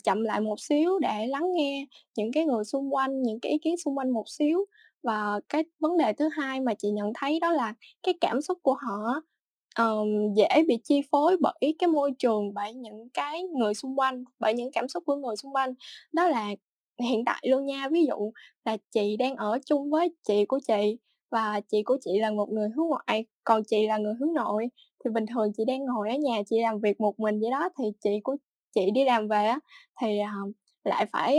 chậm lại một xíu để lắng nghe những cái người xung quanh, những cái ý kiến xung quanh một xíu. Và cái vấn đề thứ hai mà chị nhận thấy đó là cái cảm xúc của họ dễ bị chi phối bởi cái môi trường, bởi những cái người xung quanh, bởi những cảm xúc của người xung quanh. Đó là hiện tại luôn nha, ví dụ là chị đang ở chung với chị của chị, và chị của chị là một người hướng ngoại, còn chị là người hướng nội. Thì bình thường chị đang ngồi ở nhà, chị làm việc một mình vậy đó, thì chị của chị đi làm về á, thì lại phải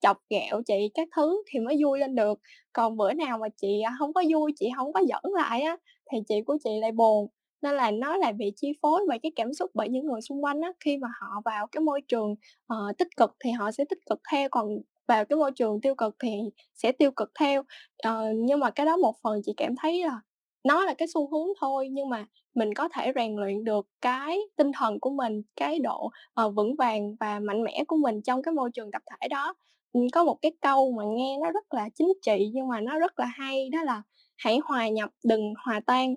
chọc ghẹo chị các thứ thì mới vui lên được. Còn bữa nào mà chị không có vui, chị không có giỡn lại á, thì chị của chị lại buồn. Nên là nó lại bị chi phối bởi cái cảm xúc, bởi những người xung quanh á. Khi mà họ vào cái môi trường tích cực thì họ sẽ tích cực theo, còn vào cái môi trường tiêu cực thì sẽ tiêu cực theo. Nhưng mà cái đó một phần chị cảm thấy là nó là cái xu hướng thôi, nhưng mà mình có thể rèn luyện được cái tinh thần của mình, cái độ vững vàng và mạnh mẽ của mình trong cái môi trường tập thể đó. Có một cái câu mà nghe nó rất là chính trị nhưng mà nó rất là hay, đó là hãy hòa nhập, đừng hòa tan.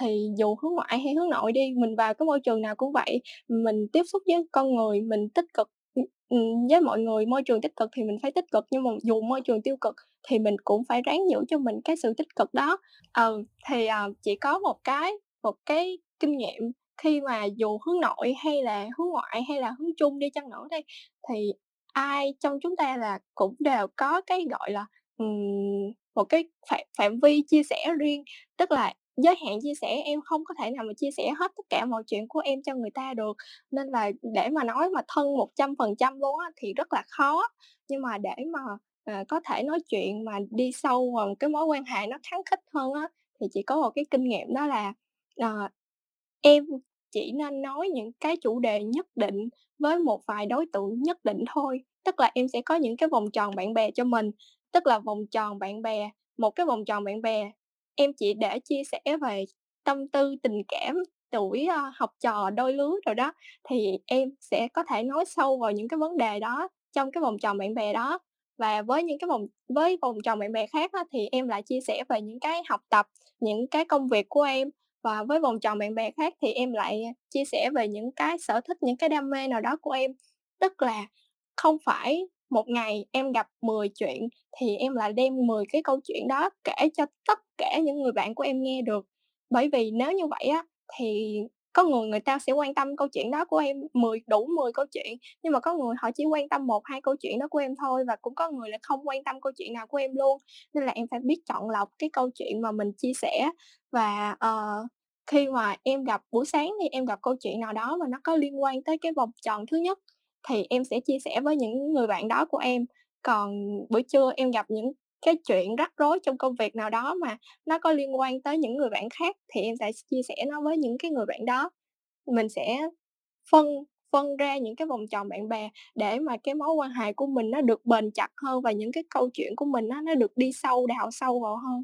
Thì dù hướng ngoại hay hướng nội đi, mình vào cái môi trường nào cũng vậy, mình tiếp xúc với con người, mình tích cực với mọi người, môi trường tích cực thì mình phải tích cực, nhưng mà dù môi trường tiêu cực thì mình cũng phải ráng giữ cho mình cái sự tích cực đó. Thì chỉ có một cái kinh nghiệm khi mà dù hướng nội hay là hướng ngoại hay là hướng chung đi chăng nữa đi, thì ai trong chúng ta là cũng đều có cái gọi là một cái phạm vi chia sẻ riêng, tức là giới hạn chia sẻ. Em không có thể nào mà chia sẻ hết tất cả mọi chuyện của em cho người ta được, nên là để mà nói mà thân 100% luôn á thì rất là khó. Nhưng mà để mà có thể nói chuyện mà đi sâu vào cái mối quan hệ nó khăng khít hơn á thì chị có một cái kinh nghiệm đó là em chỉ nên nói những cái chủ đề nhất định với một vài đối tượng nhất định thôi. Tức là em sẽ có những cái vòng tròn bạn bè cho mình. Tức là vòng tròn bạn bè, một cái vòng tròn bạn bè em chỉ để chia sẻ về tâm tư, tình cảm, tuổi học trò, đôi lứa rồi đó. Thì em sẽ có thể nói sâu vào những cái vấn đề đó trong cái vòng tròn bạn bè đó. Và với những cái vòng tròn bạn bè khác đó, thì em lại chia sẻ về những cái học tập, những cái công việc của em. Và với vòng tròn bạn bè khác thì em lại chia sẻ về những cái sở thích, những cái đam mê nào đó của em. Tức là không phải một ngày em gặp 10 chuyện thì em lại đem 10 cái câu chuyện đó kể cho tất cả những người bạn của em nghe được. Bởi vì nếu như vậy á, thì có người ta sẽ quan tâm câu chuyện đó của em 10 câu chuyện. Nhưng mà có người họ chỉ quan tâm 1-2 câu chuyện đó của em thôi. Và cũng có người là không quan tâm câu chuyện nào của em luôn. Nên là em phải biết chọn lọc cái câu chuyện mà mình chia sẻ. Và khi mà em gặp buổi sáng thì em gặp câu chuyện nào đó mà nó có liên quan tới cái vòng tròn thứ nhất thì em sẽ chia sẻ với những người bạn đó của em. Còn buổi trưa em gặp những cái chuyện rắc rối trong công việc nào đó mà nó có liên quan tới những người bạn khác thì em sẽ chia sẻ nó với những cái người bạn đó. Mình sẽ phân ra những cái vòng tròn bạn bè để mà cái mối quan hệ của mình nó được bền chặt hơn và những cái câu chuyện của mình nó được đi sâu, đào sâu vào hơn.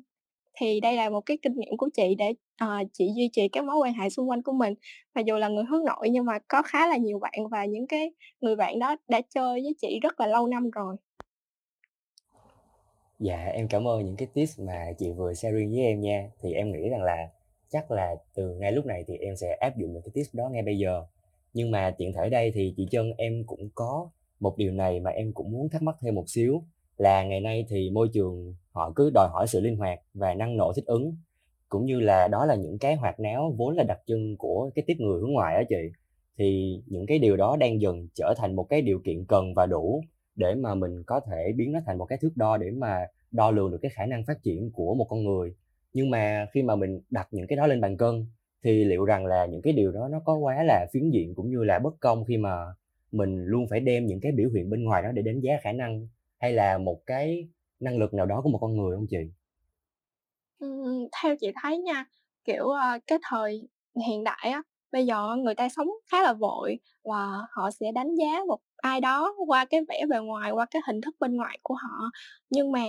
Thì đây là một cái kinh nghiệm của chị để chị duy trì cái mối quan hệ xung quanh của mình. Mặc dù là người hướng nội nhưng mà có khá là nhiều bạn và những cái người bạn đó đã chơi với chị rất là lâu năm rồi. Dạ, em cảm ơn những cái tips mà chị vừa sharing với em nha. Thì em nghĩ rằng là chắc là từ ngay lúc này thì em sẽ áp dụng được cái tips đó ngay bây giờ. Nhưng mà tiện thể đây thì chị Trân, em cũng có một điều này mà em cũng muốn thắc mắc thêm một xíu. Là ngày nay thì môi trường họ cứ đòi hỏi sự linh hoạt và năng nổ thích ứng. Cũng như là đó là những cái hoạt náo vốn là đặc trưng của cái tiếp người hướng ngoại đó chị. Thì những cái điều đó đang dần trở thành một cái điều kiện cần và đủ để mà mình có thể biến nó thành một cái thước đo để mà đo lường được cái khả năng phát triển của một con người. Nhưng mà khi mà mình đặt những cái đó lên bàn cân thì liệu rằng là những cái điều đó nó có quá là phiến diện cũng như là bất công khi mà mình luôn phải đem những cái biểu hiện bên ngoài đó để đánh giá khả năng hay là một cái năng lực nào đó của một con người không chị? Theo chị thấy nha, kiểu cái thời hiện đại á, bây giờ người ta sống khá là vội và họ sẽ đánh giá một ai đó qua cái vẻ bề ngoài, qua cái hình thức bên ngoài của họ. Nhưng mà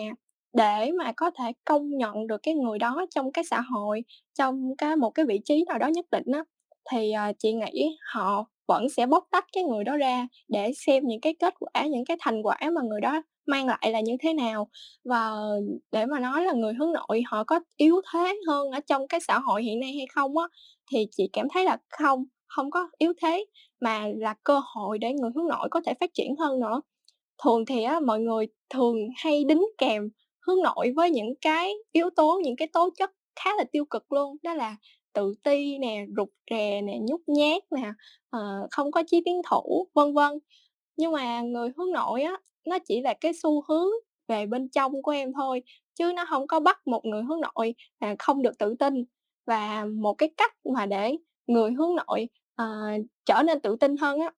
để mà có thể công nhận được cái người đó trong cái xã hội, trong một cái vị trí nào đó nhất định á, thì chị nghĩ họ vẫn sẽ bóc tách cái người đó ra để xem những cái kết quả, những cái thành quả mà người đó mang lại là như thế nào. Và để mà nói là người hướng nội họ có yếu thế hơn ở trong cái xã hội hiện nay hay không á, thì chị cảm thấy là không có yếu thế mà là cơ hội để người hướng nội có thể phát triển hơn nữa. Thường thì á, mọi người thường hay đính kèm hướng nội với những cái yếu tố, những cái tố chất khá là tiêu cực luôn. Đó là tự ti nè, rụt rè nè, nhút nhát nè, không có chí tiến thủ, vân vân. Nhưng mà người hướng nội á, nó chỉ là cái xu hướng về bên trong của em thôi, chứ nó không có bắt một người hướng nội là không được tự tin. Và một cái cách mà để người hướng nội trở nên tự tin hơn á,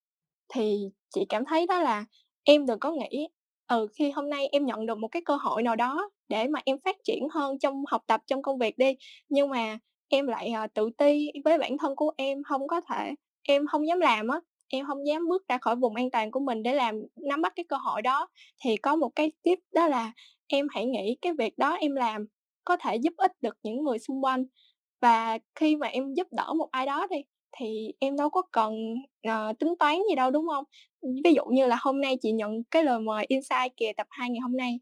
thì chị cảm thấy đó là em đừng có nghĩ khi hôm nay em nhận được một cái cơ hội nào đó để mà em phát triển hơn trong học tập, trong công việc đi, nhưng mà em lại tự ti với bản thân của em, không có thể, em không dám làm á, em không dám bước ra khỏi vùng an toàn của mình để nắm bắt cái cơ hội đó. Thì có một cái tip đó là em hãy nghĩ cái việc đó em làm có thể giúp ích được những người xung quanh. Và khi mà em giúp đỡ một ai đó thì em đâu có cần tính toán gì đâu, đúng không? Ví dụ như là hôm nay chị nhận cái lời mời Inside IKEA tập 2 ngày hôm nay,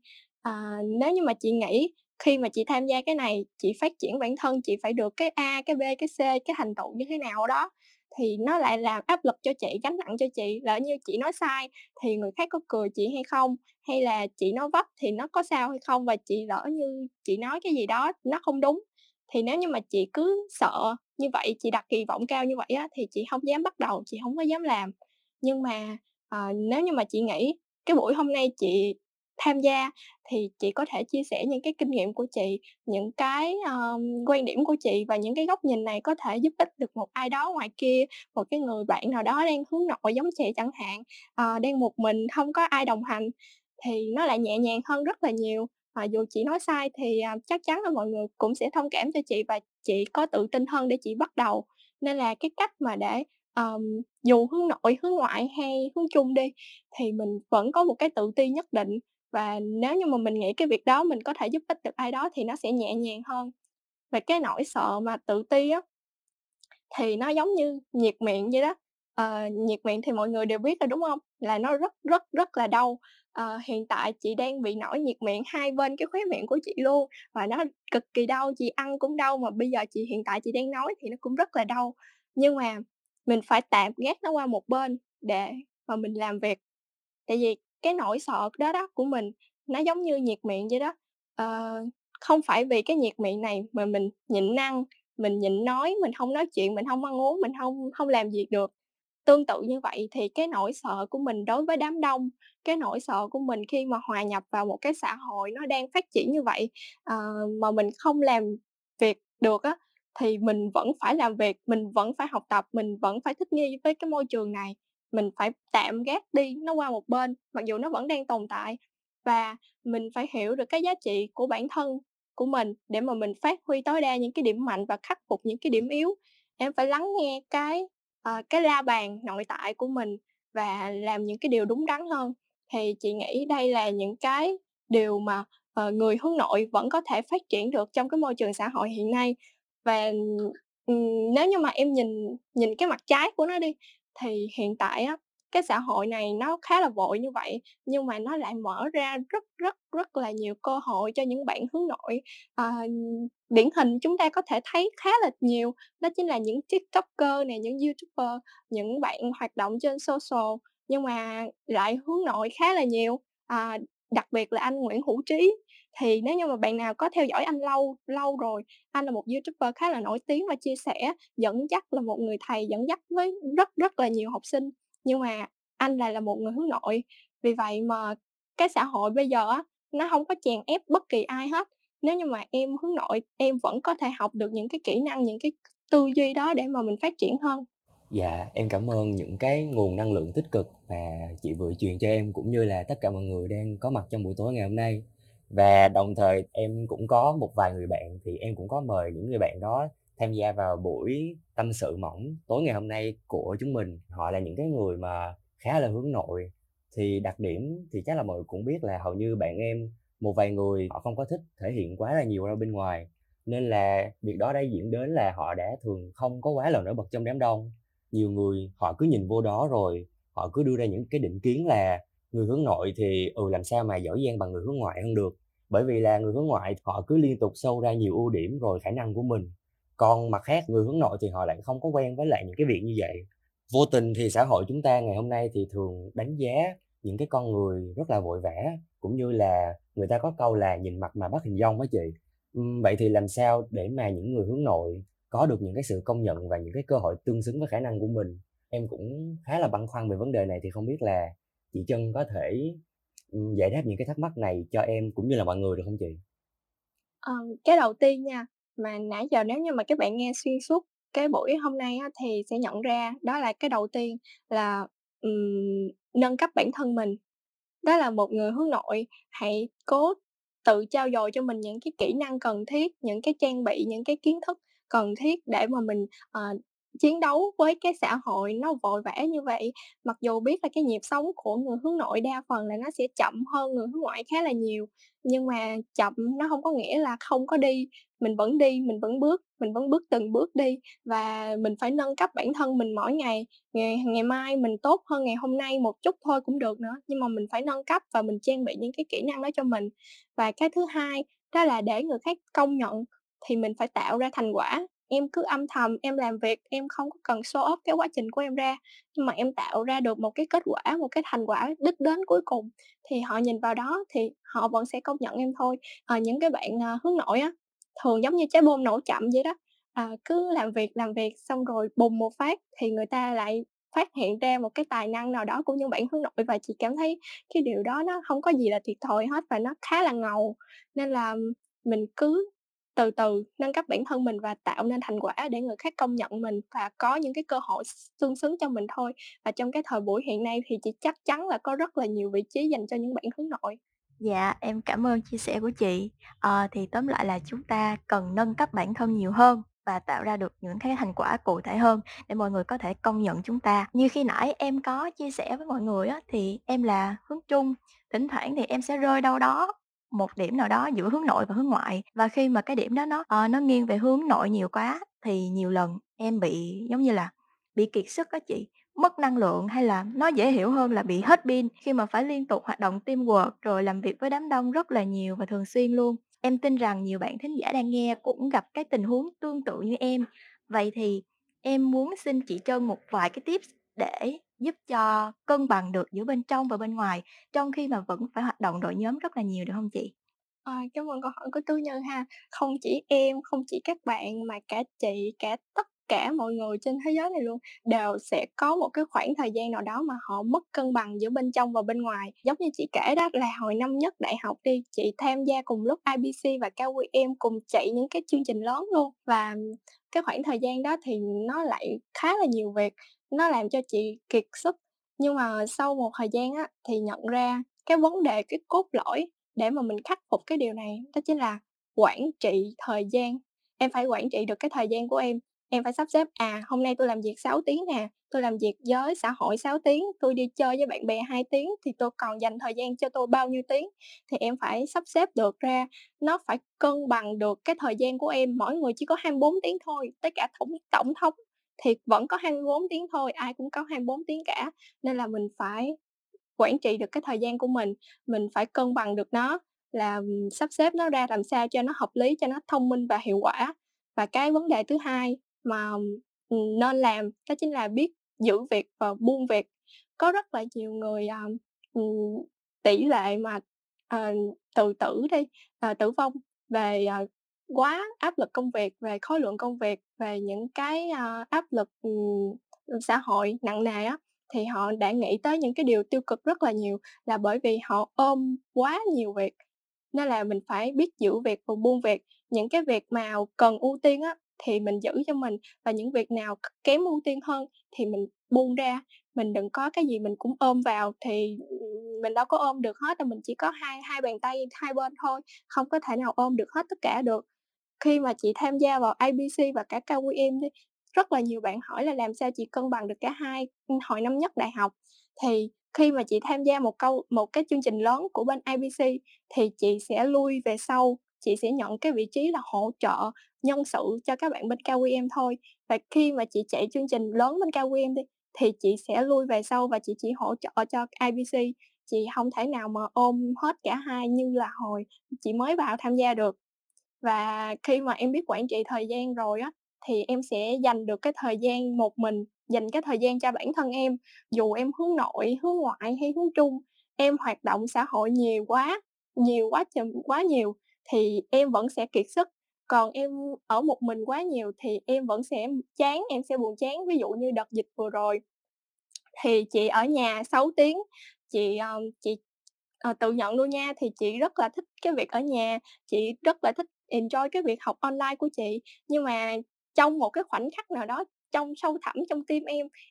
nếu như mà chị nghĩ khi mà chị tham gia cái này, chị phát triển bản thân, chị phải được cái A, cái B, cái C, cái thành tựu như thế nào đó, thì nó lại làm áp lực cho chị, gánh nặng cho chị. Lỡ như chị nói sai thì người khác có cười chị hay không, hay là chị nói vấp thì nó có sao hay không. Và chị lỡ như chị nói cái gì đó nó không đúng, thì nếu như mà chị cứ sợ như vậy, chị đặt kỳ vọng cao như vậy á, thì chị không dám bắt đầu, chị không có dám làm. Nhưng mà nếu như mà chị nghĩ cái buổi hôm nay chị tham gia thì chị có thể chia sẻ những cái kinh nghiệm của chị, những cái quan điểm của chị, và những cái góc nhìn này có thể giúp ích được một ai đó ngoài kia, một cái người bạn nào đó đang hướng nội giống chị chẳng hạn, đang một mình không có ai đồng hành, thì nó lại nhẹ nhàng hơn rất là nhiều. dù chị nói sai thì chắc chắn là mọi người cũng sẽ thông cảm cho chị và chị có tự tin hơn để chị bắt đầu. Nên là cái cách mà để dù hướng nội, hướng ngoại hay hướng chung đi thì mình vẫn có một cái tự ti nhất định, và nếu như mà mình nghĩ cái việc đó mình có thể giúp ích được ai đó thì nó sẽ nhẹ nhàng hơn. Và cái nỗi sợ mà tự ti á thì nó giống như nhiệt miệng vậy đó. Nhiệt miệng thì mọi người đều biết rồi đúng không? Là nó rất là đau. Hiện tại chị đang bị nổi nhiệt miệng hai bên cái khóe miệng của chị luôn, và nó cực kỳ đau, chị ăn cũng đau, mà bây giờ chị hiện tại chị đang nói thì nó cũng rất là đau. Nhưng mà mình phải tạm gác nó qua một bên để mà mình làm việc. Tại vì cái nỗi sợ đó đó của mình nó giống như nhiệt miệng vậy đó. Không phải vì cái nhiệt miệng này mà mình nhịn ăn, mình nhịn nói, mình không nói chuyện, mình không ăn uống, mình không làm việc được. Tương tự như vậy thì cái nỗi sợ của mình đối với đám đông, cái nỗi sợ của mình khi mà hòa nhập vào một cái xã hội nó đang phát triển như vậy mà mình không làm việc được á, thì mình vẫn phải làm việc, mình vẫn phải học tập, mình vẫn phải thích nghi với cái môi trường này. Mình phải tạm gác đi nó qua một bên, mặc dù nó vẫn đang tồn tại. Và mình phải hiểu được cái giá trị của bản thân của mình để mà mình phát huy tối đa những cái điểm mạnh và khắc phục những cái điểm yếu. Em phải lắng nghe cái la bàn nội tại của mình và làm những cái điều đúng đắn hơn. Thì chị nghĩ đây là những cái điều mà người hướng nội vẫn có thể phát triển được trong cái môi trường xã hội hiện nay. Và nếu như mà em nhìn cái mặt trái của nó đi thì hiện tại á, cái xã hội này nó khá là vội như vậy, nhưng mà nó lại mở ra rất là nhiều cơ hội cho những bạn hướng nội. Điển hình chúng ta có thể thấy khá là nhiều, đó chính là những TikToker này, những YouTuber, những bạn hoạt động trên social nhưng mà lại hướng nội khá là nhiều. Đặc biệt là anh Nguyễn Hữu Trí, thì nếu như mà bạn nào có theo dõi anh lâu rồi, anh là một YouTuber khá là nổi tiếng và chia sẻ, dẫn dắt, là một người thầy dẫn dắt với rất là nhiều học sinh. Nhưng mà anh lại là một người hướng nội. Vì vậy mà cái xã hội bây giờ á, nó không có chèn ép bất kỳ ai hết. Nếu như mà em hướng nội, em vẫn có thể học được những cái kỹ năng, những cái tư duy đó để mà mình phát triển hơn. Dạ, em cảm ơn những cái nguồn năng lượng tích cực mà chị vừa truyền cho em, cũng như là tất cả mọi người đang có mặt trong buổi tối ngày hôm nay. Và đồng thời em cũng có một vài người bạn, thì em cũng có mời những người bạn đó tham gia vào buổi tâm sự mỏng tối ngày hôm nay của chúng mình. Họ là những cái người mà khá là hướng nội. Thì đặc điểm thì chắc là mọi người cũng biết là hầu như bạn em, một vài người họ không có thích thể hiện quá là nhiều ra bên ngoài, nên là việc đó đã diễn đến là họ đã thường không có quá là nổi bật trong đám đông. Nhiều người họ cứ nhìn vô đó rồi họ cứ đưa ra những cái định kiến là người hướng nội thì làm sao mà giỏi giang bằng người hướng ngoại hơn được. Bởi vì là người hướng ngoại họ cứ liên tục show ra nhiều ưu điểm rồi khả năng của mình. Còn mặt khác, người hướng nội thì họ lại không có quen với lại những cái việc như vậy. Vô tình thì xã hội chúng ta ngày hôm nay thì thường đánh giá những cái con người rất là vội vã, cũng như là người ta có câu là nhìn mặt mà bắt hình dong đó chị. Vậy thì làm sao để mà những người hướng nội có được những cái sự công nhận và những cái cơ hội tương xứng với khả năng của mình? Em cũng khá là băn khoăn về vấn đề này, thì không biết là chị Trân có thể giải đáp những cái thắc mắc này cho em cũng như là mọi người được không chị? Cái đầu tiên nha, mà nãy giờ nếu như mà các bạn nghe xuyên suốt cái buổi hôm nay á, thì sẽ nhận ra đó là cái đầu tiên là nâng cấp bản thân mình. Đó là một người hướng nội, hãy cố tự trau dồi cho mình những cái kỹ năng cần thiết, những cái trang bị, những cái kiến thức cần thiết để mà mình chiến đấu với cái xã hội nó vội vã như vậy. Mặc dù biết là cái nhịp sống của người hướng nội đa phần là nó sẽ chậm hơn người hướng ngoại khá là nhiều, nhưng mà chậm nó không có nghĩa là không có đi. Mình vẫn đi, mình vẫn bước từng bước đi, và mình phải nâng cấp bản thân mình mỗi ngày mai mình tốt hơn ngày hôm nay một chút thôi cũng được nữa, nhưng mà mình phải nâng cấp và mình trang bị những cái kỹ năng đó cho mình. Và cái thứ hai đó là để người khác công nhận thì mình phải tạo ra thành quả. Em cứ âm thầm, em làm việc, em không có cần show off cái quá trình của em ra, nhưng mà em tạo ra được một cái kết quả, một cái thành quả đích đến cuối cùng thì họ nhìn vào đó thì họ vẫn sẽ công nhận em thôi. Những cái bạn hướng nội á, thường giống như trái bom nổ chậm vậy đó, cứ làm việc xong rồi bùng một phát thì người ta lại phát hiện ra một cái tài năng nào đó của những bạn hướng nội, và chị cảm thấy cái điều đó nó không có gì là thiệt thòi hết và nó khá là ngầu. Nên là mình cứ từ từ nâng cấp bản thân mình và tạo nên thành quả để người khác công nhận mình và có những cái cơ hội tương xứng cho mình thôi. Và trong cái thời buổi hiện nay thì chị chắc chắn là có rất là nhiều vị trí dành cho những bạn hướng nội. Dạ, em cảm ơn chia sẻ của chị. Thì tóm lại là chúng ta cần nâng cấp bản thân nhiều hơn và tạo ra được những cái thành quả cụ thể hơn để mọi người có thể công nhận chúng ta. Như khi nãy em có chia sẻ với mọi người á, thì em là hướng Trung, thỉnh thoảng thì em sẽ rơi đâu đó một điểm nào đó giữa hướng nội và hướng ngoại. Và khi mà cái điểm đó nó nghiêng về hướng nội nhiều quá thì nhiều lần em bị giống như là bị kiệt sức á chị, mất năng lượng, hay là nó dễ hiểu hơn là bị hết pin khi mà phải liên tục hoạt động teamwork rồi làm việc với đám đông rất là nhiều và thường xuyên luôn. Em tin rằng nhiều bạn thính giả đang nghe cũng gặp cái tình huống tương tự như em. Vậy thì em muốn xin chị Trân một vài cái tips để giúp cho cân bằng được giữa bên trong và bên ngoài trong khi mà vẫn phải hoạt động đội nhóm rất là nhiều được không chị? Cảm ơn câu hỏi của Tú Như ha. Không chỉ em, không chỉ các bạn mà cả chị, cả tất cả mọi người trên thế giới này luôn đều sẽ có một cái khoảng thời gian nào đó mà họ mất cân bằng giữa bên trong và bên ngoài. Giống như chị kể đó, là hồi năm nhất đại học đi, chị tham gia cùng lúc IBC và KQM cùng chạy những cái chương trình lớn luôn. Và cái khoảng thời gian đó thì nó lại khá là nhiều việc, nó làm cho chị kiệt sức. Nhưng mà sau một thời gian á, thì nhận ra cái vấn đề, cái cốt lõi để mà mình khắc phục cái điều này, đó chính là quản trị thời gian. Em phải quản trị được cái thời gian của em. Em phải sắp xếp, hôm nay tôi làm việc 6 tiếng nè, tôi làm việc với xã hội 6 tiếng, tôi đi chơi với bạn bè 2 tiếng, thì tôi còn dành thời gian cho tôi bao nhiêu tiếng? Thì em phải sắp xếp được ra, nó phải cân bằng được cái thời gian của em, mỗi người chỉ có 24 tiếng thôi, tất cả tổng thống thì vẫn có 24 tiếng thôi, ai cũng có 24 tiếng cả, nên là mình phải quản trị được cái thời gian của mình phải cân bằng được nó, là sắp xếp nó ra làm sao cho nó hợp lý, cho nó thông minh và hiệu quả. Và cái vấn đề thứ hai mà nên làm đó chính là biết giữ việc và buông việc. Có rất là nhiều người tỷ lệ mà tự tử đi, tử vong về quá áp lực công việc, về khối lượng công việc, về những cái áp lực xã hội nặng nề á, thì họ đã nghĩ tới những cái điều tiêu cực rất là nhiều, là bởi vì họ ôm quá nhiều việc. Nên là mình phải biết giữ việc và buông việc. Những cái việc mà cần ưu tiên á thì mình giữ cho mình, và những việc nào kém ưu tiên hơn thì mình buông ra. Mình đừng có cái gì mình cũng ôm vào, thì mình đâu có ôm được hết, mình chỉ có hai bàn tay hai bên thôi, không có thể nào ôm được hết tất cả được. Khi mà chị tham gia vào IBC và cả KQM đi, rất là nhiều bạn hỏi là làm sao chị cân bằng được cả hai hồi năm nhất đại học. Thì khi mà chị tham gia một cái chương trình lớn của bên IBC thì chị sẽ lui về sau, chị sẽ nhận cái vị trí là hỗ trợ nhân sự cho các bạn bên KQM thôi. Và khi mà chị chạy chương trình lớn bên KQM đi, thì chị sẽ lui về sau và chị chỉ hỗ trợ cho IBC. Chị không thể nào mà ôm hết cả hai như là hồi chị mới vào tham gia được. Và khi mà em biết quản trị thời gian rồi á, thì em sẽ dành được cái thời gian một mình, dành cái thời gian cho bản thân em. Dù em hướng nội, hướng ngoại hay hướng Trung, em hoạt động xã hội nhiều quá, thì em vẫn sẽ kiệt sức. Còn em ở một mình quá nhiều thì em vẫn sẽ chán, em sẽ buồn chán. Ví dụ như đợt dịch vừa rồi thì chị ở nhà 6 tiếng, chị tự nhận luôn nha, thì chị rất là thích cái việc ở nhà, chị rất là thích enjoy cái việc học online của chị. Nhưng mà trong một cái khoảnh khắc nào đó, trong sâu thẳm trong tim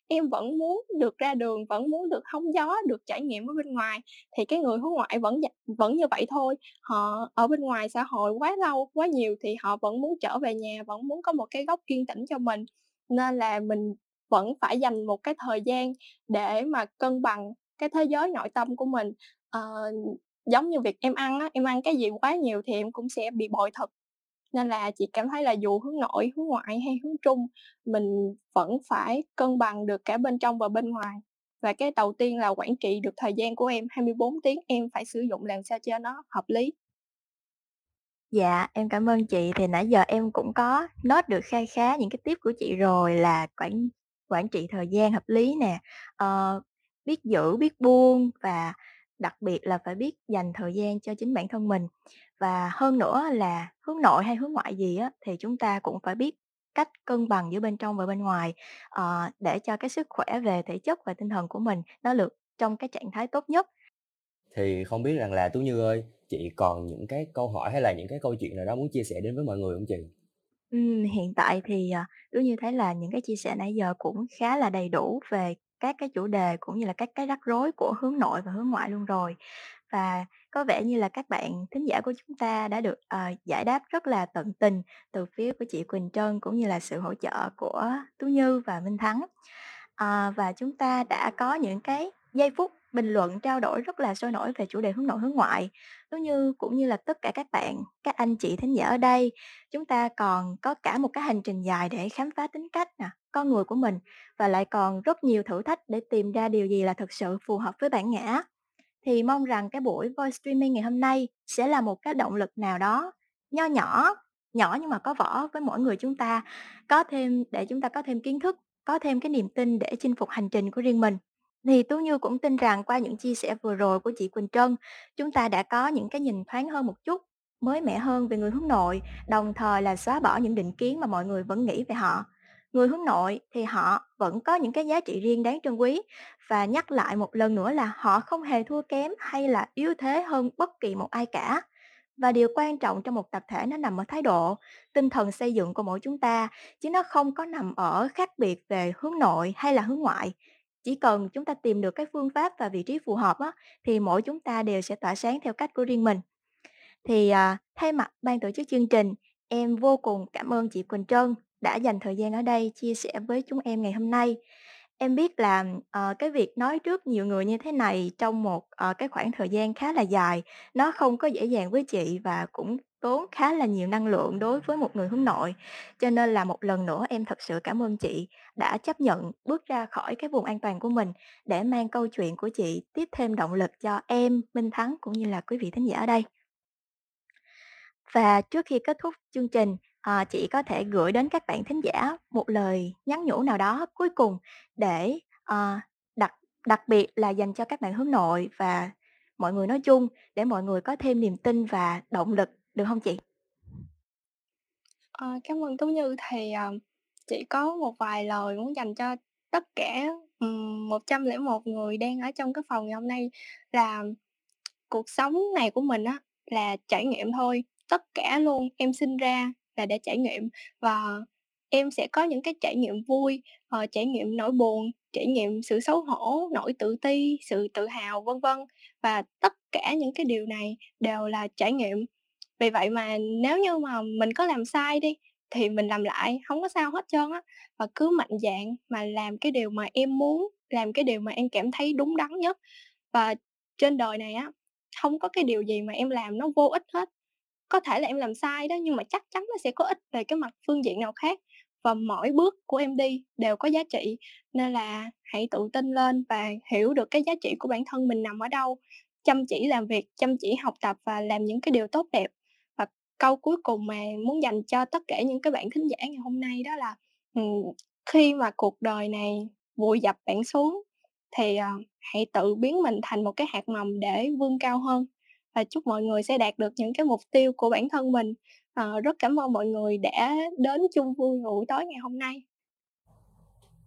em vẫn muốn được ra đường, vẫn muốn được hóng gió, được trải nghiệm ở bên ngoài. Thì cái người hướng ngoại vẫn như vậy thôi. Họ ở bên ngoài xã hội quá lâu, quá nhiều thì họ vẫn muốn trở về nhà, vẫn muốn có một cái góc yên tĩnh cho mình. Nên là mình vẫn phải dành một cái thời gian để mà cân bằng cái thế giới nội tâm của mình. Giống như việc em ăn á, em ăn cái gì quá nhiều thì em cũng sẽ bị bội thực. Nên là chị cảm thấy là dù hướng nội, hướng ngoại hay hướng Trung, mình vẫn phải cân bằng được cả bên trong và bên ngoài. Và cái đầu tiên là quản trị được thời gian của em, 24 tiếng em phải sử dụng làm sao cho nó hợp lý. Dạ, em cảm ơn chị. Thì nãy giờ em cũng có nốt được khai khá những cái tip của chị rồi, là quản trị thời gian hợp lý nè, biết giữ, biết buông, và đặc biệt là phải biết dành thời gian cho chính bản thân mình. Và hơn nữa là hướng nội hay hướng ngoại gì á, thì chúng ta cũng phải biết cách cân bằng giữa bên trong và bên ngoài, để cho cái sức khỏe về thể chất và tinh thần của mình nó được trong cái trạng thái tốt nhất. Thì không biết rằng là Tú Như ơi, chị còn những cái câu hỏi hay là những cái câu chuyện nào đó muốn chia sẻ đến với mọi người không chị? Hiện tại thì Tú Như thấy là những cái chia sẻ nãy giờ cũng khá là đầy đủ về các cái chủ đề cũng như là các cái rắc rối của hướng nội và hướng ngoại luôn rồi. Và có vẻ như là các bạn thính giả của chúng ta đã được giải đáp rất là tận tình từ phía của chị Quỳnh Trân cũng như là sự hỗ trợ của Tú Như và Minh Thắng. Và chúng ta đã có những cái giây phút bình luận trao đổi rất là sôi nổi về chủ đề hướng nội hướng ngoại. Tú Như cũng như là tất cả các bạn, các anh chị thính giả ở đây, chúng ta còn có cả một cái hành trình dài để khám phá tính cách, con người của mình, và lại còn rất nhiều thử thách để tìm ra điều gì là thực sự phù hợp với bản ngã. Thì mong rằng cái buổi voice streaming ngày hôm nay sẽ là một cái động lực nào đó nhỏ nhưng mà có vỏ với mỗi người chúng ta, để chúng ta có thêm kiến thức, có thêm cái niềm tin để chinh phục hành trình của riêng mình. Thì Tú Như cũng tin rằng qua những chia sẻ vừa rồi của chị Quỳnh Trân, chúng ta đã có những cái nhìn thoáng hơn một chút, mới mẻ hơn về người hướng nội, đồng thời là xóa bỏ những định kiến mà mọi người vẫn nghĩ về họ. Người hướng nội thì họ vẫn có những cái giá trị riêng đáng trân quý, và nhắc lại một lần nữa là họ không hề thua kém hay là yếu thế hơn bất kỳ một ai cả. Và điều quan trọng trong một tập thể nó nằm ở thái độ, tinh thần xây dựng của mỗi chúng ta, chứ nó không có nằm ở khác biệt về hướng nội hay là hướng ngoại. Chỉ cần chúng ta tìm được cái phương pháp và vị trí phù hợp thì mỗi chúng ta đều sẽ tỏa sáng theo cách của riêng mình. Thì thay mặt ban tổ chức chương trình, em vô cùng cảm ơn chị Quỳnh Trân đã dành thời gian ở đây chia sẻ với chúng em ngày hôm nay. Em biết là cái việc nói trước nhiều người như thế này trong một cái khoảng thời gian khá là dài, nó không có dễ dàng với chị và cũng tốn khá là nhiều năng lượng đối với một người hướng nội. Cho nên là một lần nữa em thật sự cảm ơn chị đã chấp nhận bước ra khỏi cái vùng an toàn của mình để mang câu chuyện của chị tiếp thêm động lực cho em, Minh Thắng cũng như là quý vị thính giả ở đây. Và trước khi kết thúc chương trình, chị có thể gửi đến các bạn thính giả một lời nhắn nhủ nào đó cuối cùng để đặc biệt là dành cho các bạn hướng nội và mọi người nói chung, để mọi người có thêm niềm tin và động lực, được không chị? Cảm ơn Tú Như. Thì chị có một vài lời muốn dành cho tất cả 101 người đang ở trong cái phòng ngày hôm nay, là cuộc sống này của mình là trải nghiệm thôi. Tất cả luôn, em sinh ra là để trải nghiệm, và em sẽ có những cái trải nghiệm vui, trải nghiệm nỗi buồn, trải nghiệm sự xấu hổ, nỗi tự ti, sự tự hào, vân vân. Và tất cả những cái điều này đều là trải nghiệm. Vì vậy mà nếu như mà mình có làm sai đi thì mình làm lại, không có sao hết trơn á. Và cứ mạnh dạn mà làm cái điều mà em muốn, làm cái điều mà em cảm thấy đúng đắn nhất. Và trên đời này á, không có cái điều gì mà em làm nó vô ích hết. Có thể là em làm sai đó, nhưng mà chắc chắn nó sẽ có ích về cái mặt phương diện nào khác. Và mỗi bước của em đi đều có giá trị. Nên là hãy tự tin lên và hiểu được cái giá trị của bản thân mình nằm ở đâu. Chăm chỉ làm việc, chăm chỉ học tập và làm những cái điều tốt đẹp. Và câu cuối cùng mà muốn dành cho tất cả những cái bạn thính giả ngày hôm nay đó là khi mà cuộc đời này vùi dập bạn xuống thì hãy tự biến mình thành một cái hạt mầm để vươn cao hơn. Và chúc mọi người sẽ đạt được những cái mục tiêu của bản thân mình. Rất cảm ơn mọi người đã đến chung vui buổi tối ngày hôm nay.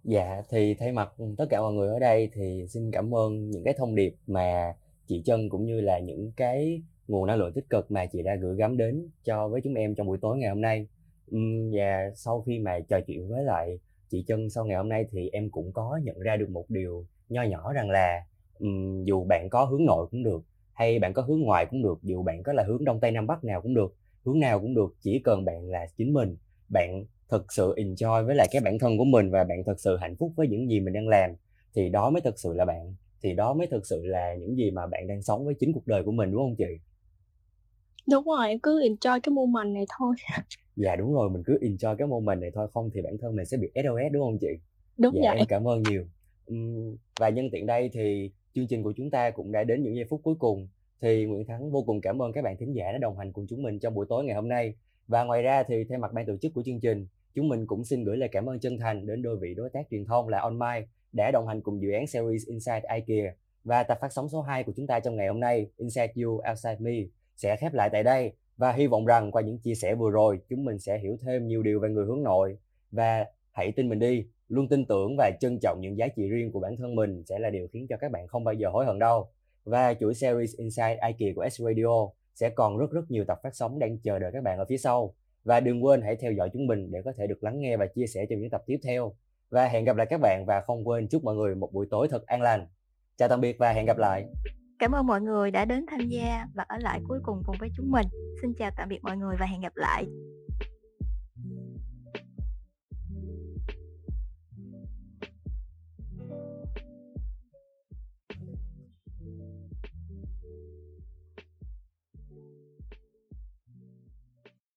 Dạ, thì thay mặt tất cả mọi người ở đây thì xin cảm ơn những cái thông điệp mà chị Trân cũng như là những cái nguồn năng lượng tích cực mà chị đã gửi gắm đến cho với chúng em trong buổi tối ngày hôm nay. Và sau khi mà trò chuyện với lại chị Trân sau ngày hôm nay thì em cũng có nhận ra được một điều nho nhỏ, rằng là dù bạn có hướng nội cũng được, hay bạn có hướng ngoại cũng được, dù bạn có là hướng Đông Tây Nam Bắc nào cũng được, hướng nào cũng được, chỉ cần bạn là chính mình, bạn thật sự enjoy với lại cái bản thân của mình và bạn thật sự hạnh phúc với những gì mình đang làm, thì đó mới thật sự là bạn, thì đó mới thật sự là những gì mà bạn đang sống với chính cuộc đời của mình, đúng không chị? Đúng rồi, cứ enjoy cái moment này thôi. Dạ đúng rồi, mình cứ enjoy cái moment này thôi, không thì bản thân mình sẽ bị SOS, đúng không chị? Đúng vậy. Dạ, em cảm ơn nhiều. Và nhân tiện đây thì chương trình của chúng ta cũng đã đến những giây phút cuối cùng. Thì Nguyễn Thắng vô cùng cảm ơn các bạn thính giả đã đồng hành cùng chúng mình trong buổi tối ngày hôm nay. Và ngoài ra thì thay mặt ban tổ chức của chương trình, chúng mình cũng xin gửi lời cảm ơn chân thành đến đôi vị đối tác truyền thông là On my đã đồng hành cùng dự án series Inside IKEA. Và tập phát sóng số 2 của chúng ta trong ngày hôm nay, Inside You Outside Me, sẽ khép lại tại đây. Và hy vọng rằng qua những chia sẻ vừa rồi, chúng mình sẽ hiểu thêm nhiều điều về người hướng nội. Và hãy tin mình đi, luôn tin tưởng và trân trọng những giá trị riêng của bản thân mình sẽ là điều khiến cho các bạn không bao giờ hối hận đâu. Và chuỗi series Inside IKEA của S Radio sẽ còn rất nhiều tập phát sóng đang chờ đợi các bạn ở phía sau. Và đừng quên hãy theo dõi chúng mình để có thể được lắng nghe và chia sẻ trong những tập tiếp theo. Và hẹn gặp lại các bạn, và không quên chúc mọi người một buổi tối thật an lành. Chào tạm biệt và hẹn gặp lại. Cảm ơn mọi người đã đến tham gia và ở lại cuối cùng cùng với chúng mình. Xin chào tạm biệt mọi người và hẹn gặp lại.